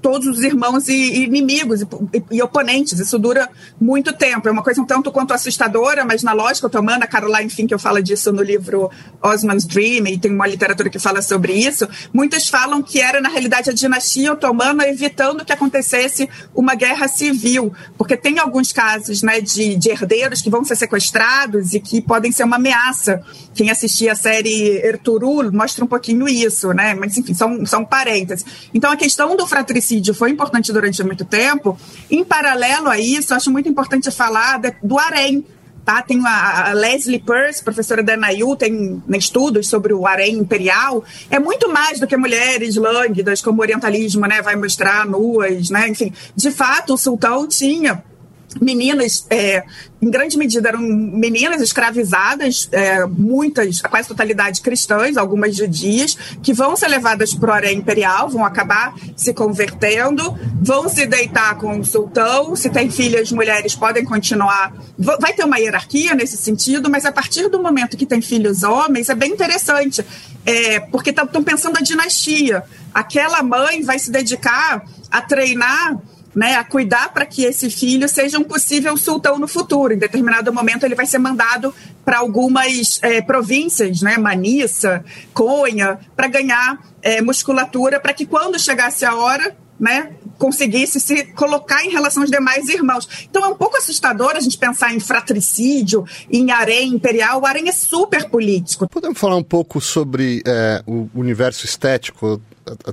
todos os irmãos e inimigos e oponentes. Isso dura muito tempo. É uma coisa um tanto quanto assustadora, mas na lógica otomana, Caroline Finkel fala disso no livro Osman's Dream, e tem uma literatura que fala sobre isso. Muitos falam que era, na realidade, a dinastia otomana evitando que acontecesse uma guerra civil, porque tem alguns casos, né, de herdeiros que vão ser sequestrados e que podem ser uma ameaça. Quem assistia a série Ertuğrul mostra um pouquinho isso, né? Mas, enfim, são parênteses. Então, a questão do fratricídio foi importante durante muito tempo. Em paralelo a isso, acho muito importante falar do harém. Tá? Tem a Leslie Peirce, professora da NIU, tem estudos sobre o harém imperial. É muito mais do que mulheres lânguidas, como o orientalismo, né, vai mostrar, nuas, né? Enfim, de fato, o sultão tinha meninas, em grande medida eram meninas escravizadas, muitas, a quase totalidade cristãs, algumas judias, que vão ser levadas para o harém imperial, vão acabar se convertendo, vão se deitar com o sultão, se tem filhas, mulheres podem continuar, vai ter uma hierarquia nesse sentido, mas a partir do momento que tem filhos homens, é bem interessante, porque estão pensando a dinastia, aquela mãe vai se dedicar a treinar, né, a cuidar para que esse filho seja um possível sultão no futuro. Em determinado momento ele vai ser mandado para algumas províncias, né, Manisa, Konya, para ganhar musculatura, para que quando chegasse a hora, né, conseguisse se colocar em relação aos demais irmãos. Então é um pouco assustador a gente pensar em fratricídio, em harém imperial. O harém é super político. Podemos falar um pouco sobre o universo estético?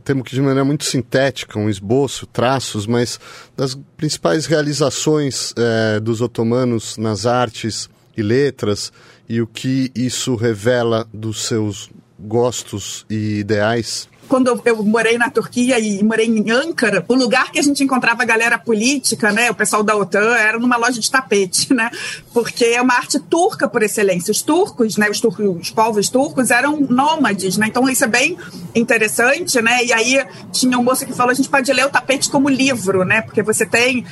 Temos que, de maneira muito sintética, um esboço, traços, mas das principais realizações dos otomanos nas artes e letras e o que isso revela dos seus gostos e ideais. Quando eu morei na Turquia e morei em Ankara, o lugar que a gente encontrava a galera política, né, o pessoal da OTAN, era numa loja de tapete, né, porque é uma arte turca por excelência. Os turcos, né, os povos turcos eram nômades, né, então isso é bem interessante, né, e aí tinha um moço que falou, a gente pode ler o tapete como livro, né, porque você tem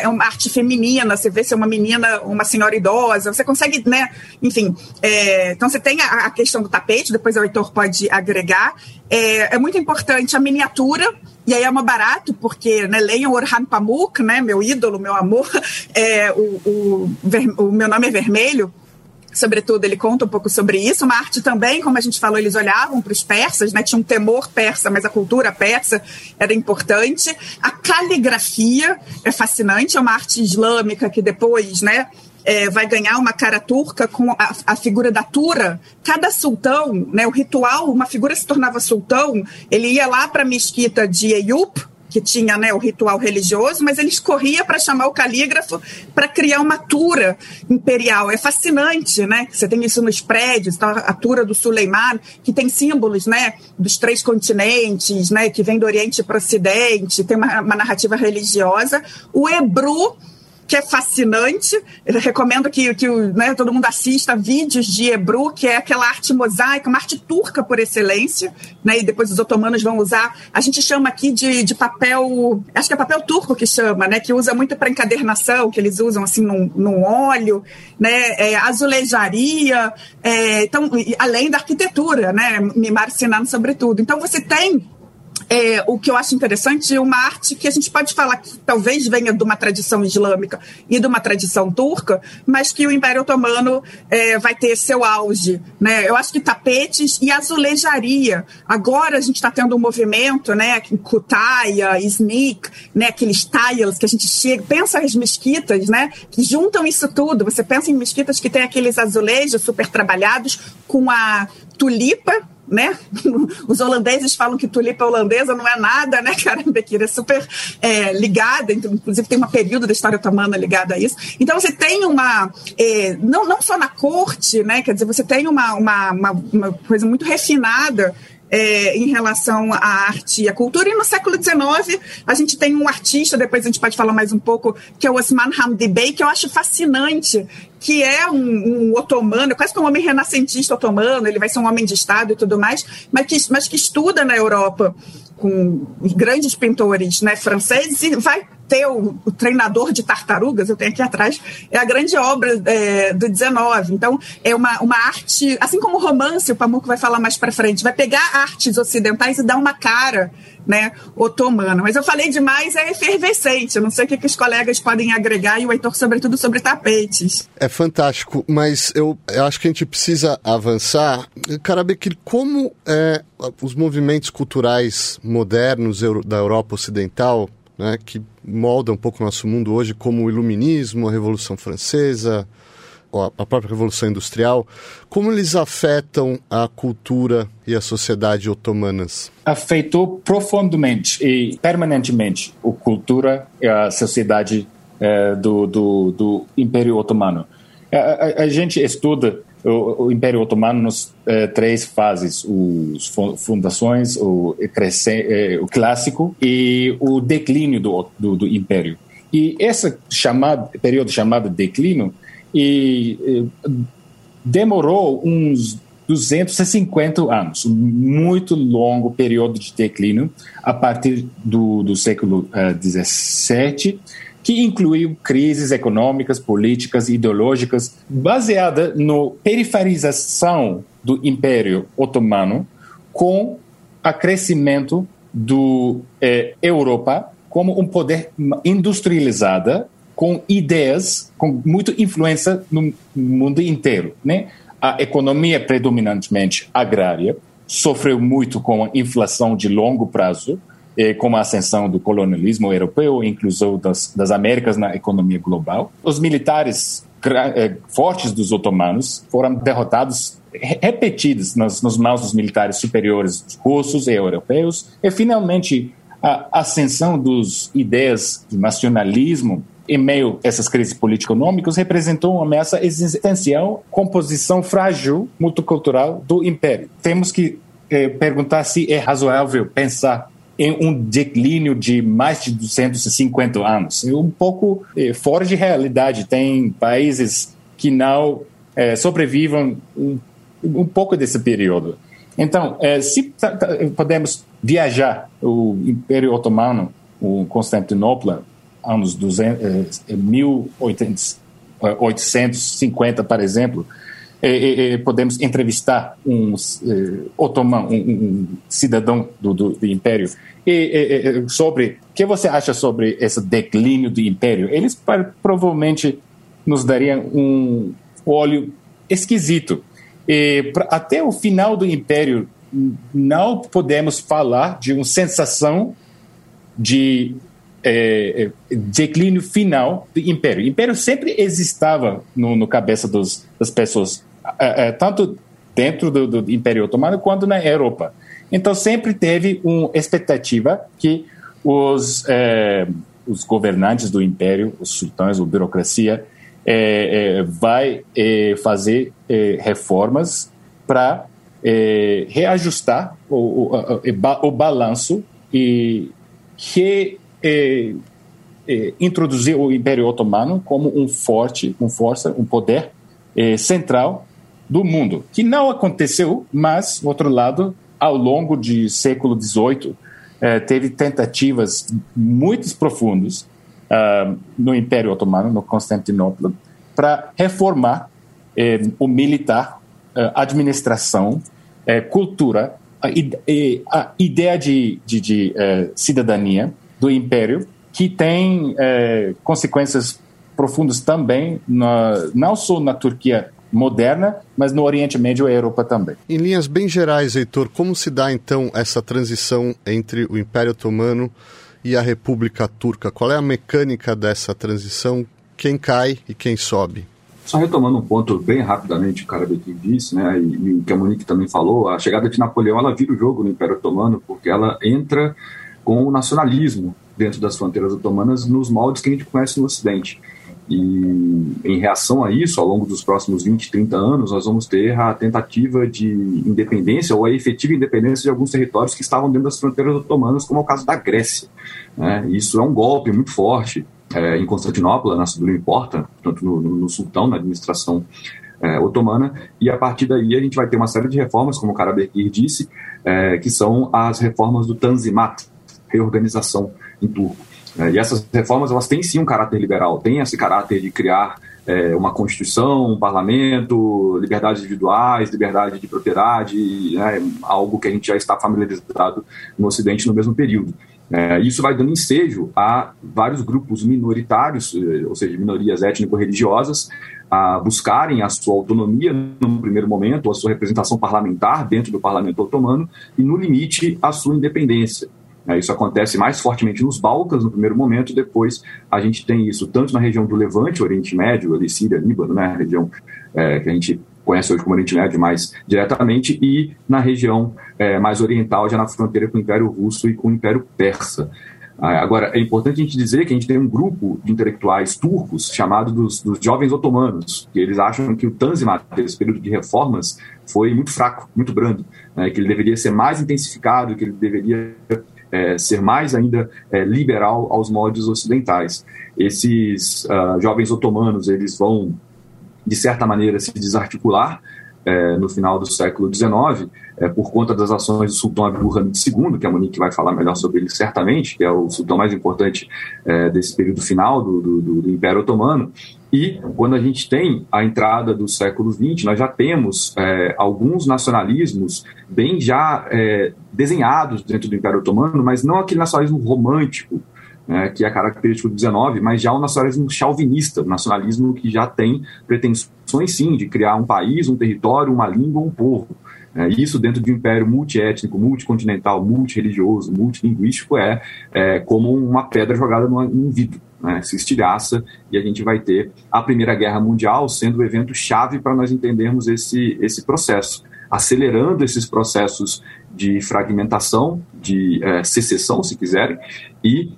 é uma arte feminina, você vê se é uma menina, uma senhora idosa, você consegue, né, enfim, então você tem a questão do tapete, depois o Heitor pode agregar. É muito importante a miniatura, e aí é mais barato, porque, né, leiam Orhan Pamuk, né, meu ídolo, meu amor, o Meu Nome é Vermelho, sobretudo, ele conta um pouco sobre isso. Uma arte também, como a gente falou, eles olhavam para os persas, né, tinha um temor persa, mas a cultura persa era importante. A caligrafia é fascinante, é uma arte islâmica que depois, né, vai ganhar uma cara turca com a figura da tura. Cada sultão, né, o ritual, uma figura se tornava sultão, ele ia lá para a mesquita de Eyüp, que tinha, né, o ritual religioso, mas eles corriam para chamar o calígrafo para criar uma tura imperial. É fascinante, né? Você tem isso nos prédios, tá? A tura do Suleiman, que tem símbolos, né, dos três continentes, né, que vem do Oriente para o Ocidente, tem uma narrativa religiosa. O Hebru, que é fascinante, eu recomendo que né, todo mundo assista vídeos de Hebru, que é aquela arte mosaica, uma arte turca por excelência, né, e depois os otomanos vão usar, a gente chama aqui de papel, acho que é papel turco que chama, né, que usa muito para encadernação, que eles usam assim num óleo, né, azulejaria, então, além da arquitetura, né, Mimar Sinan sobretudo. Então você tem... o que eu acho interessante é uma arte que a gente pode falar que talvez venha de uma tradição islâmica e de uma tradição turca, mas que o Império Otomano vai ter seu auge, né? Eu acho que tapetes e azulejaria. Agora a gente está tendo um movimento, né, em Kütahya, Iznik, né, aqueles tiles que a gente chega, pensa as mesquitas, né, que juntam isso tudo. Você pensa em mesquitas que tem aqueles azulejos super trabalhados com a tulipa, né? Os holandeses falam que tulipa holandesa não é nada, né, Karabekir? É super ligada, inclusive tem um período da história otomana ligada a isso. Então você tem uma... não só na corte, né, quer dizer, você tem uma coisa muito refinada em relação à arte e à cultura, e no século XIX a gente tem um artista, depois a gente pode falar mais um pouco, que é o Osman Bey, que eu acho fascinante, que é um otomano, quase que um homem renascentista otomano, ele vai ser um homem de Estado e tudo mais, mas que estuda na Europa com grandes pintores, né, franceses, e vai ter o treinador de tartarugas, eu tenho aqui atrás, é a grande obra do 19. Então, é uma arte, assim como o romance, o Pamuk vai falar mais para frente, vai pegar artes ocidentais e dar uma cara, né, otomana. Mas eu falei demais, é efervescente, eu não sei o que os colegas podem agregar, e o Heitor, sobretudo, sobre tapetes. É fantástico, mas eu acho que a gente precisa avançar. Karabekir, como os movimentos culturais modernos da Europa Ocidental, né, que molda um pouco o nosso mundo hoje, como o Iluminismo, a Revolução Francesa, a própria Revolução Industrial, como eles afetam a cultura e a sociedade otomanas? Afetou profundamente e permanentemente a cultura e a sociedade do Império Otomano. A gente estuda o Império Otomano nas três fases, as fundações, o clássico e o declínio do Império. E esse período chamado declínio demorou uns 250 anos, muito longo período de declínio, a partir do século XVII, que incluiu crises econômicas, políticas, ideológicas, baseada na periferização do Império Otomano com o crescimento da Europa como um poder industrializado, com ideias, com muita influência no mundo inteiro, né? A economia predominantemente agrária sofreu muito com a inflação de longo prazo, como a ascensão do colonialismo europeu, inclusão das Américas na economia global. Os militares fortes dos otomanos foram derrotados repetidos nas mãos dos militares superiores russos e europeus. E, finalmente, a ascensão das ideias do nacionalismo em meio a essas crises político-econômicas representou uma ameaça existencial, composição frágil, multicultural do império. Temos que perguntar se é razoável pensar em um declínio de mais de 250 anos. É um pouco fora de realidade. Tem países que não sobrevivam um pouco desse período. Então, se podemos viajar o Império Otomano, o Constantinopla, anos 1850, por exemplo, podemos entrevistar um cidadão do Império sobre o que você acha sobre esse declínio do Império. Eles provavelmente nos dariam um olho esquisito. Até o final do Império, não podemos falar de uma sensação de declínio final do Império. O Império sempre existava no cabeça das pessoas, tanto dentro do Império Otomano quanto na Europa. Então sempre teve uma expectativa que os governantes do império, os sultãs, a burocracia, vai fazer reformas para reajustar o balanço e introduzir o Império Otomano como uma poder central do mundo, que não aconteceu, mas, do outro lado, ao longo do século XVIII, teve tentativas muito profundas no Império Otomano, no Constantinopla, para reformar o militar, a administração, a cultura, a ideia de cidadania do Império, que tem consequências profundas também, não só na Turquia moderna, mas no Oriente Médio e Europa também. Em linhas bem gerais, Heitor, como se dá então essa transição entre o Império Otomano e a República Turca? Qual é a mecânica dessa transição? Quem cai e quem sobe? Só retomando um ponto bem rapidamente, o Karabekir disse, né, e que a Monique também falou, a chegada de Napoleão, ela vira o jogo no Império Otomano, porque ela entra com o nacionalismo dentro das fronteiras otomanas nos moldes que a gente conhece no Ocidente. E em reação a isso, ao longo dos próximos 20, 30 anos, nós vamos ter a tentativa de independência ou a efetiva independência de alguns territórios que estavam dentro das fronteiras otomanas, como é o caso da Grécia. Né? Isso é um golpe muito forte em Constantinopla, na Síria, não importa, tanto no sultão, na administração otomana, e a partir daí a gente vai ter uma série de reformas, como o Karabekir disse, que são as reformas do Tanzimat, reorganização em turco. E essas reformas, elas têm sim um caráter liberal, têm esse caráter de criar uma constituição, um parlamento, liberdades individuais, liberdade de propriedade, né, algo que a gente já está familiarizado no Ocidente no mesmo período. Isso vai dando ensejo a vários grupos minoritários, ou seja, minorias étnico-religiosas, a buscarem a sua autonomia no primeiro momento, a sua representação parlamentar dentro do parlamento otomano e, no limite, a sua independência. Isso acontece mais fortemente nos Balcãs no primeiro momento, depois a gente tem isso tanto na região do Levante, Oriente Médio, ali Síria, Líbano, né, a região que a gente conhece hoje como Oriente Médio mais diretamente, e na região mais oriental, já na fronteira com o Império Russo e com o Império Persa. Agora, é importante a gente dizer que a gente tem um grupo de intelectuais turcos chamado dos jovens otomanos, que eles acham que o Tanzimat, esse período de reformas, foi muito fraco, muito brando, né, que ele deveria ser mais intensificado, que ele deveria ser mais ainda liberal aos moldes ocidentais. Esses jovens otomanos, eles vão, de certa maneira, se desarticular no final do século XIX, por conta das ações do sultão Abdülhamid II, que a Monique vai falar melhor sobre ele certamente, que é o sultão mais importante desse período final do Império Otomano. E quando a gente tem a entrada do século XX, nós já temos alguns nacionalismos bem já desenhados dentro do Império Otomano, mas não aquele nacionalismo romântico, né, que é característico do XIX, mas já o nacionalismo chauvinista, o nacionalismo que já tem pretensões, sim, de criar um país, um território, uma língua, um povo. Isso dentro de um império multiétnico, multicontinental, multirreligioso, multilinguístico é como uma pedra jogada num vidro, né, se estilhaça, e a gente vai ter a Primeira Guerra Mundial sendo o evento chave para nós entendermos esse processo, acelerando esses processos de fragmentação, de secessão, se quiserem, e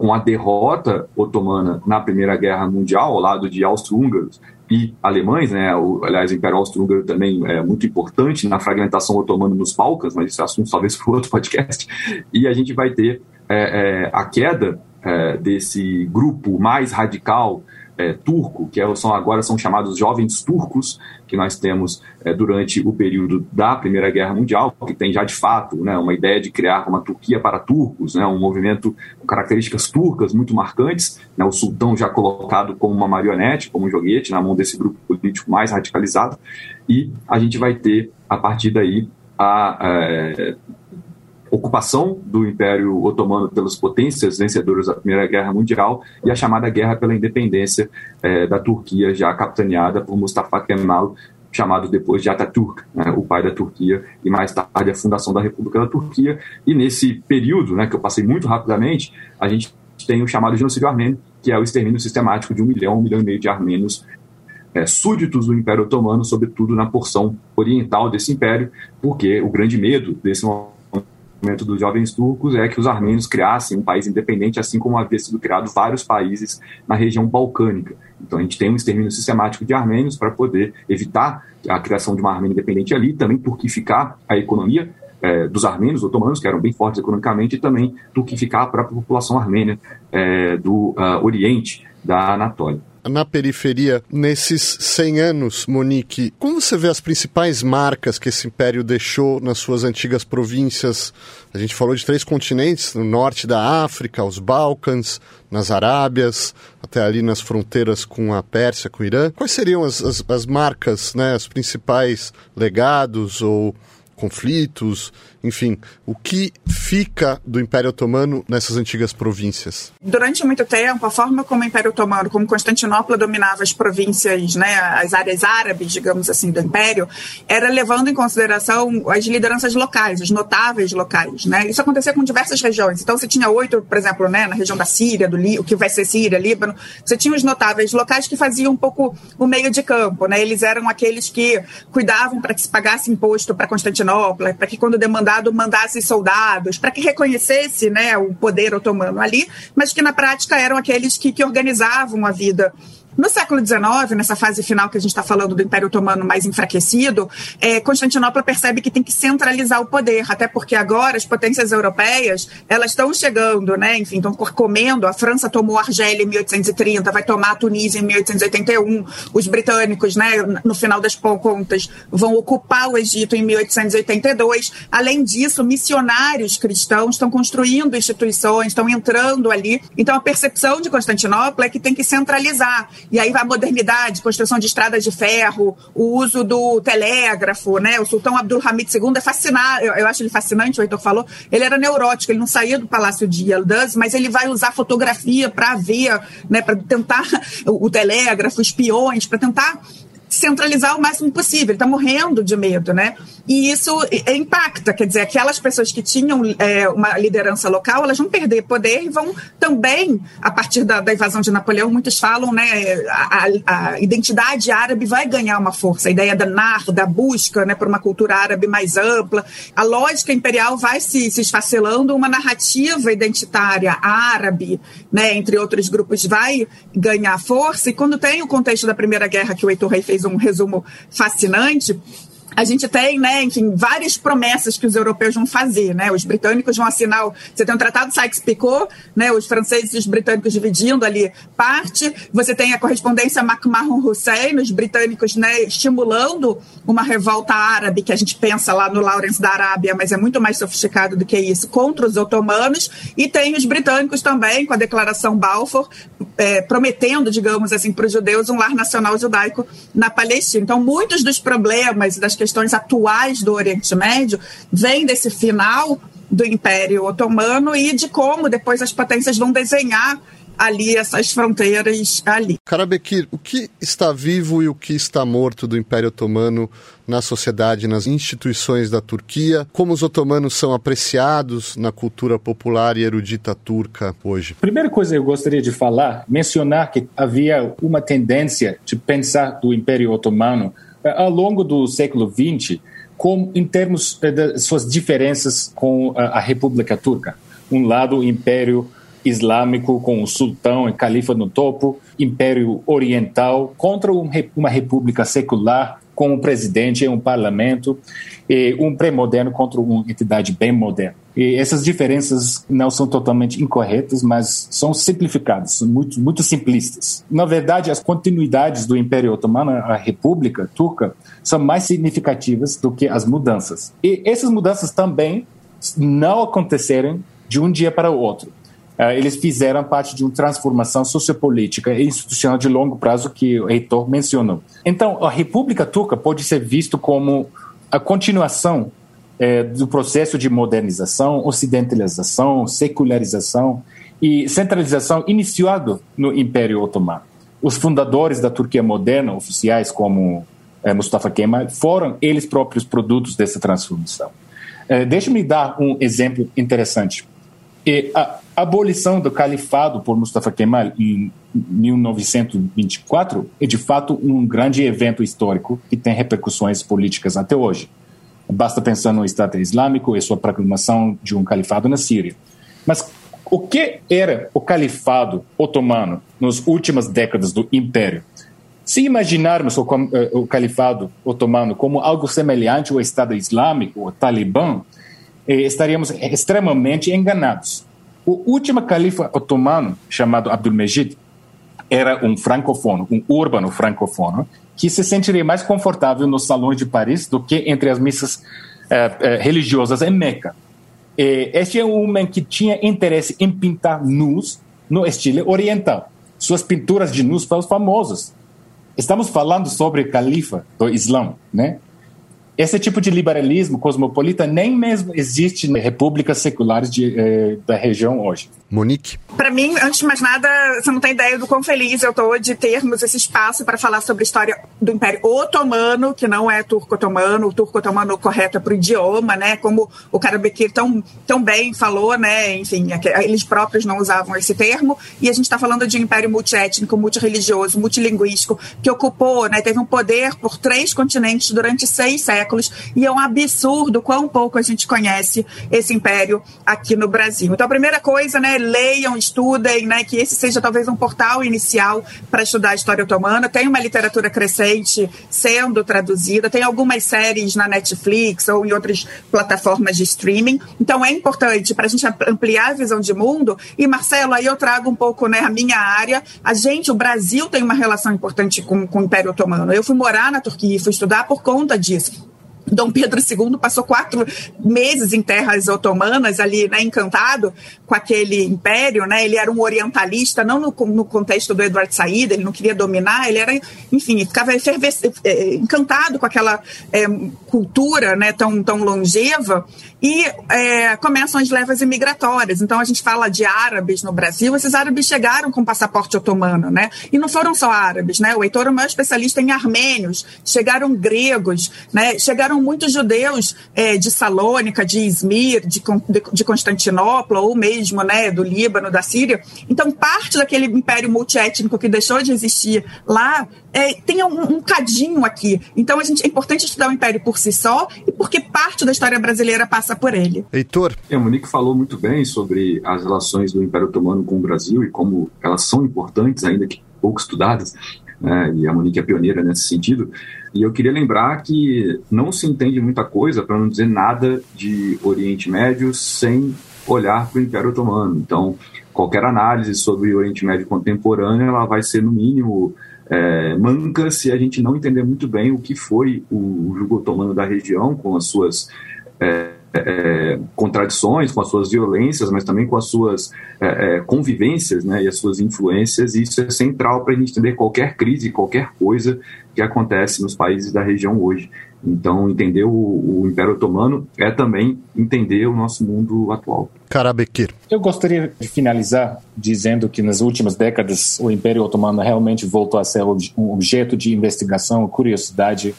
com a derrota otomana na Primeira Guerra Mundial, ao lado de austro-húngaros e alemães, né? Aliás, o Império Austro-Húngaro também é muito importante na fragmentação otomana nos Balcãs, mas esse assunto talvez para outro podcast, e a gente vai ter a queda desse grupo mais radical turco, que agora são chamados jovens turcos, que nós temos durante o período da Primeira Guerra Mundial, que tem já de fato, né, uma ideia de criar uma Turquia para turcos, né, um movimento com características turcas muito marcantes, né, o sultão já colocado como uma marionete, como um joguete na mão desse grupo político mais radicalizado, e a gente vai ter, a partir daí, a ocupação do Império Otomano pelas potências vencedoras da Primeira Guerra Mundial e a chamada Guerra pela Independência da Turquia, já capitaneada por Mustafa Kemal, chamado depois de Atatürk, né, o pai da Turquia, e mais tarde a fundação da República da Turquia. E nesse período, né, que eu passei muito rapidamente, a gente tem o chamado genocídio armênio, que é o extermínio sistemático de 1,5 milhão de armênios súditos do Império Otomano, sobretudo na porção oriental desse império, porque o grande medo desse momento dos jovens turcos é que os armênios criassem um país independente, assim como havia sido criado vários países na região balcânica. Então a gente tem um extermínio sistemático de armênios para poder evitar a criação de uma Armênia independente ali, também turquificar a economia dos armênios otomanos, que eram bem fortes economicamente, e também turquificar a própria população armênia do Oriente, da Anatólia. Na periferia, nesses 100 anos, Monique, como você vê as principais marcas que esse império deixou nas suas antigas províncias? A gente falou de 3 continentes, no norte da África, os Balcãs, nas Arábias, até ali nas fronteiras com a Pérsia, com o Irã. Quais seriam as marcas, né, os principais legados ou conflitos, enfim, o que fica do Império Otomano nessas antigas províncias? Durante muito tempo, a forma como o Império Otomano, como Constantinopla dominava as províncias, né, as áreas árabes, digamos assim, do Império, era levando em consideração as lideranças locais, os notáveis locais, né? Isso acontecia com diversas regiões. Então, você tinha 8, por exemplo, né, na região da Síria, o que vai ser Síria, Líbano, você tinha os notáveis locais que faziam um pouco o meio de campo, né? Eles eram aqueles que cuidavam para que se pagasse imposto para Constantinopla, para que quando demandava mandasse soldados, para que reconhecesse, né, o poder otomano ali, mas que na prática eram aqueles que organizavam a vida. No século XIX, nessa fase final que a gente está falando do Império Otomano mais enfraquecido, Constantinopla percebe que tem que centralizar o poder, até porque agora as potências europeias, elas estão chegando, né? Enfim, estão comendo. A França tomou Argélia em 1830, vai tomar a Tunísia em 1881, os britânicos, né, no final das contas, vão ocupar o Egito em 1882. Além disso, missionários cristãos estão construindo instituições, estão entrando ali. Então a percepção de Constantinopla é que tem que centralizar. E aí vai a modernidade, construção de estradas de ferro, o uso do telégrafo, né? O sultão Abdulhamid II é fascinado, eu acho ele fascinante, o Heitor falou, ele era neurótico, ele não saía do Palácio de Yıldız, mas ele vai usar fotografia para ver, né, para tentar o telégrafo, os peões, para tentar centralizar o máximo possível. Ele está morrendo de medo, né? E isso impacta, quer dizer, aquelas pessoas que tinham uma liderança local, elas vão perder poder e vão também, a partir da invasão de Napoleão, muitos falam, né, a identidade árabe vai ganhar uma força, a ideia da busca, né, por uma cultura árabe mais ampla, a lógica imperial vai se esfacelando, uma narrativa identitária árabe, né, entre outros grupos, vai ganhar força. E quando tem o contexto da Primeira Guerra, que o Heitor Rey fez um resumo fascinante, a gente tem, né, enfim, várias promessas que os europeus vão fazer, né? Os britânicos vão assinar, você tem o Tratado de Sykes-Picot, né, os franceses e os britânicos dividindo ali parte, você tem a correspondência MacMahon-Hussein, os britânicos, né, estimulando uma revolta árabe, que a gente pensa lá no Lawrence da Arábia, mas é muito mais sofisticado do que isso, contra os otomanos. E tem os britânicos também, com a Declaração Balfour, prometendo, digamos assim, para os judeus um lar nacional judaico na Palestina. Então, muitos dos problemas e das questões atuais do Oriente Médio vêm desse final do Império Otomano e de como depois as potências vão desenhar ali essas fronteiras ali. Karabekir, o que está vivo e o que está morto do Império Otomano na sociedade, nas instituições da Turquia? Como os otomanos são apreciados na cultura popular e erudita turca hoje? Primeira coisa que eu gostaria de falar, mencionar que havia uma tendência de pensar do Império Otomano ao longo do século XX, em termos de suas diferenças com a República Turca. Um lado, o Império Islâmico, com o sultão e califa no topo, Império Oriental, contra uma república secular, com um presidente e um parlamento, e um pré-moderno contra uma entidade bem moderna. E essas diferenças não são totalmente incorretas, mas são simplificadas, são muito, muito simplistas. Na verdade, as continuidades do Império Otomano, a República Turca, são mais significativas do que as mudanças. E essas mudanças também não aconteceram de um dia para o outro. Eles fizeram parte de uma transformação sociopolítica e institucional de longo prazo que o Heitor mencionou. Então, a República Turca pode ser vista como a continuação do processo de modernização, ocidentalização, secularização e centralização iniciado no Império Otomano. Os fundadores da Turquia moderna, oficiais como Mustafa Kemal, foram eles próprios produtos dessa transformação. Deixa-me dar um exemplo interessante. A abolição do califado por Mustafa Kemal em 1924 é, de fato, um grande evento histórico que tem repercussões políticas até hoje. Basta pensar no Estado Islâmico e sua proclamação de um califado na Síria. Mas o que era o califado otomano nas últimas décadas do Império? Se imaginarmos o califado otomano como algo semelhante ao Estado Islâmico, ou Talibã, estaríamos extremamente enganados. O último califa otomano, chamado Abdülmecid, era um francófono, um urbano francófono, que se sentiria mais confortável nos salões de Paris do que entre as missas religiosas em Meca. Este é um homem que tinha interesse em pintar nus no estilo oriental. Suas pinturas de nus foram famosas. Estamos falando sobre califa do Islã, né? Esse tipo de liberalismo cosmopolita nem mesmo existe em repúblicas seculares da região hoje. Monique? Para mim, antes de mais nada, você não tem ideia do quão feliz eu estou de termos esse espaço para falar sobre a história do Império Otomano, que não é turco-otomano, o turco-otomano correto é para o idioma, né? Como o Karabekir tão bem falou, né? Enfim, eles próprios não usavam esse termo, e a gente está falando de um império multiétnico, multirreligioso, multilinguístico, que ocupou, né? Teve um poder por 3 continentes durante 6 séculos, e é um absurdo quão pouco a gente conhece esse império aqui no Brasil. Então a primeira coisa, né, leiam, estudem, né, que esse seja talvez um portal inicial para estudar a história otomana. Tem uma literatura crescente sendo traduzida, tem algumas séries na Netflix ou em outras plataformas de streaming, então é importante para a gente ampliar a visão de mundo. E Marcelo, aí eu trago um pouco, né, a minha área. O Brasil tem uma relação importante com o Império Otomano. Eu fui morar na Turquia e fui estudar por conta disso. Dom Pedro II passou 4 meses em terras otomanas ali, né, encantado com aquele império, né? Ele era um orientalista, não no contexto do Eduardo Saída, ele não queria dominar, ele era, enfim, ficava encantado com aquela cultura, né, tão longeva. E começam as levas imigratórias. Então, a gente fala de árabes no Brasil. Esses árabes chegaram com passaporte otomano, né? E não foram só árabes, né? O Heitor é o maior especialista em armênios. Chegaram gregos, né? Chegaram muitos judeus de Salônica, de Izmir, de Constantinopla, ou mesmo, né, do Líbano, da Síria. Então, parte daquele império multiétnico que deixou de existir lá tem um cadinho aqui. Então, é importante estudar o império por si só e porque parte da história brasileira passa por ele. Heitor? O Monique falou muito bem sobre as relações do Império Otomano com o Brasil e como elas são importantes, ainda que pouco estudadas, né? E a Monique é pioneira nesse sentido. E eu queria lembrar que não se entende muita coisa, para não dizer nada, de Oriente Médio sem olhar para o Império Otomano. Então, qualquer análise sobre o Oriente Médio contemporâneo, ela vai ser, no mínimo, manca se a gente não entender muito bem o que foi o jugo otomano da região, com as suas contradições, com as suas violências, mas também com as suas convivências, né, e as suas influências. E isso é central para a gente entender qualquer crise, qualquer coisa que acontece nos países da região hoje. Então, entender o Império Otomano é também entender o nosso mundo atual. Karabekir. Eu gostaria de finalizar dizendo que nas últimas décadas o Império Otomano realmente voltou a ser um objeto de investigação, curiosidade,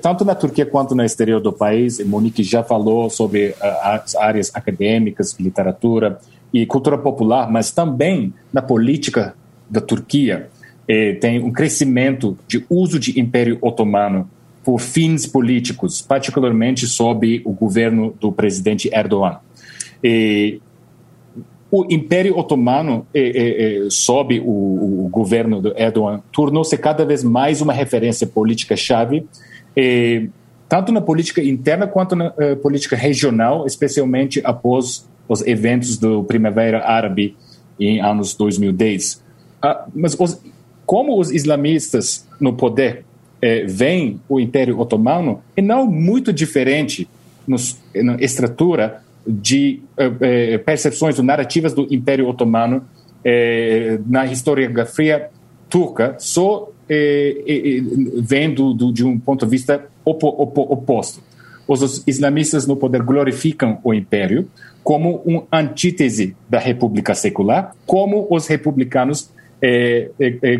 tanto na Turquia quanto no exterior do país. Monique já falou sobre as áreas acadêmicas, literatura e cultura popular, mas também na política da Turquia tem um crescimento de uso de Império Otomano por fins políticos, particularmente sob o governo do presidente Erdogan. O Império Otomano, sob o governo do Erdogan, tornou-se cada vez mais uma referência política-chave, tanto na política interna quanto na política regional, especialmente após os eventos do Primavera Árabe em anos 2010. Mas como os islamistas no poder veem o Império Otomano, é não muito diferente na estrutura de percepções ou narrativas do Império Otomano na historiografia turca, só vem de um ponto de vista oposto. Os islamistas no poder glorificam o Império como uma antítese da República Secular, como os republicanos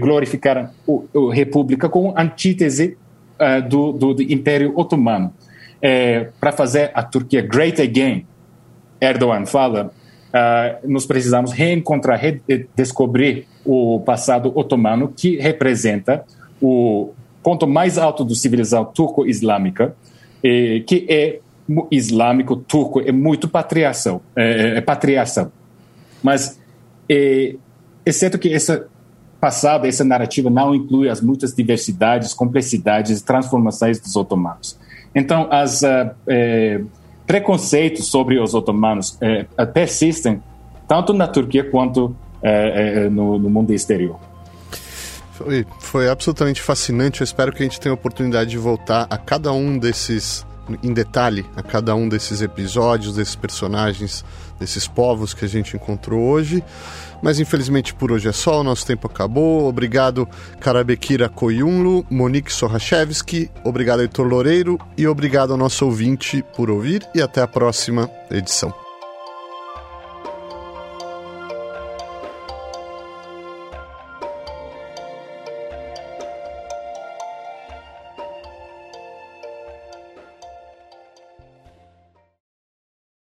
glorificaram a República como antítese do Império Otomano. Para fazer a Turquia great again, Erdogan fala, nós precisamos reencontrar, redescobrir o passado otomano, que representa o ponto mais alto do civilização turco-islâmica, que é islâmico, turco, é muito patriação, patriação. Mas, exceto que essa passada, essa narrativa não inclui as muitas diversidades, complexidades e transformações dos otomanos. Então, os preconceitos sobre os otomanos persistem tanto na Turquia quanto no mundo exterior. Foi absolutamente fascinante. Eu espero que a gente tenha a oportunidade de voltar a cada um desses, em detalhe, a cada um desses episódios, desses personagens, desses povos que a gente encontrou hoje. Mas infelizmente por hoje é só, o nosso tempo acabou. Obrigado, Karabekir Akkoyunlu, Monique Sochaczewski, obrigado, Heitor Loureiro, e obrigado ao nosso ouvinte por ouvir, e até a próxima edição.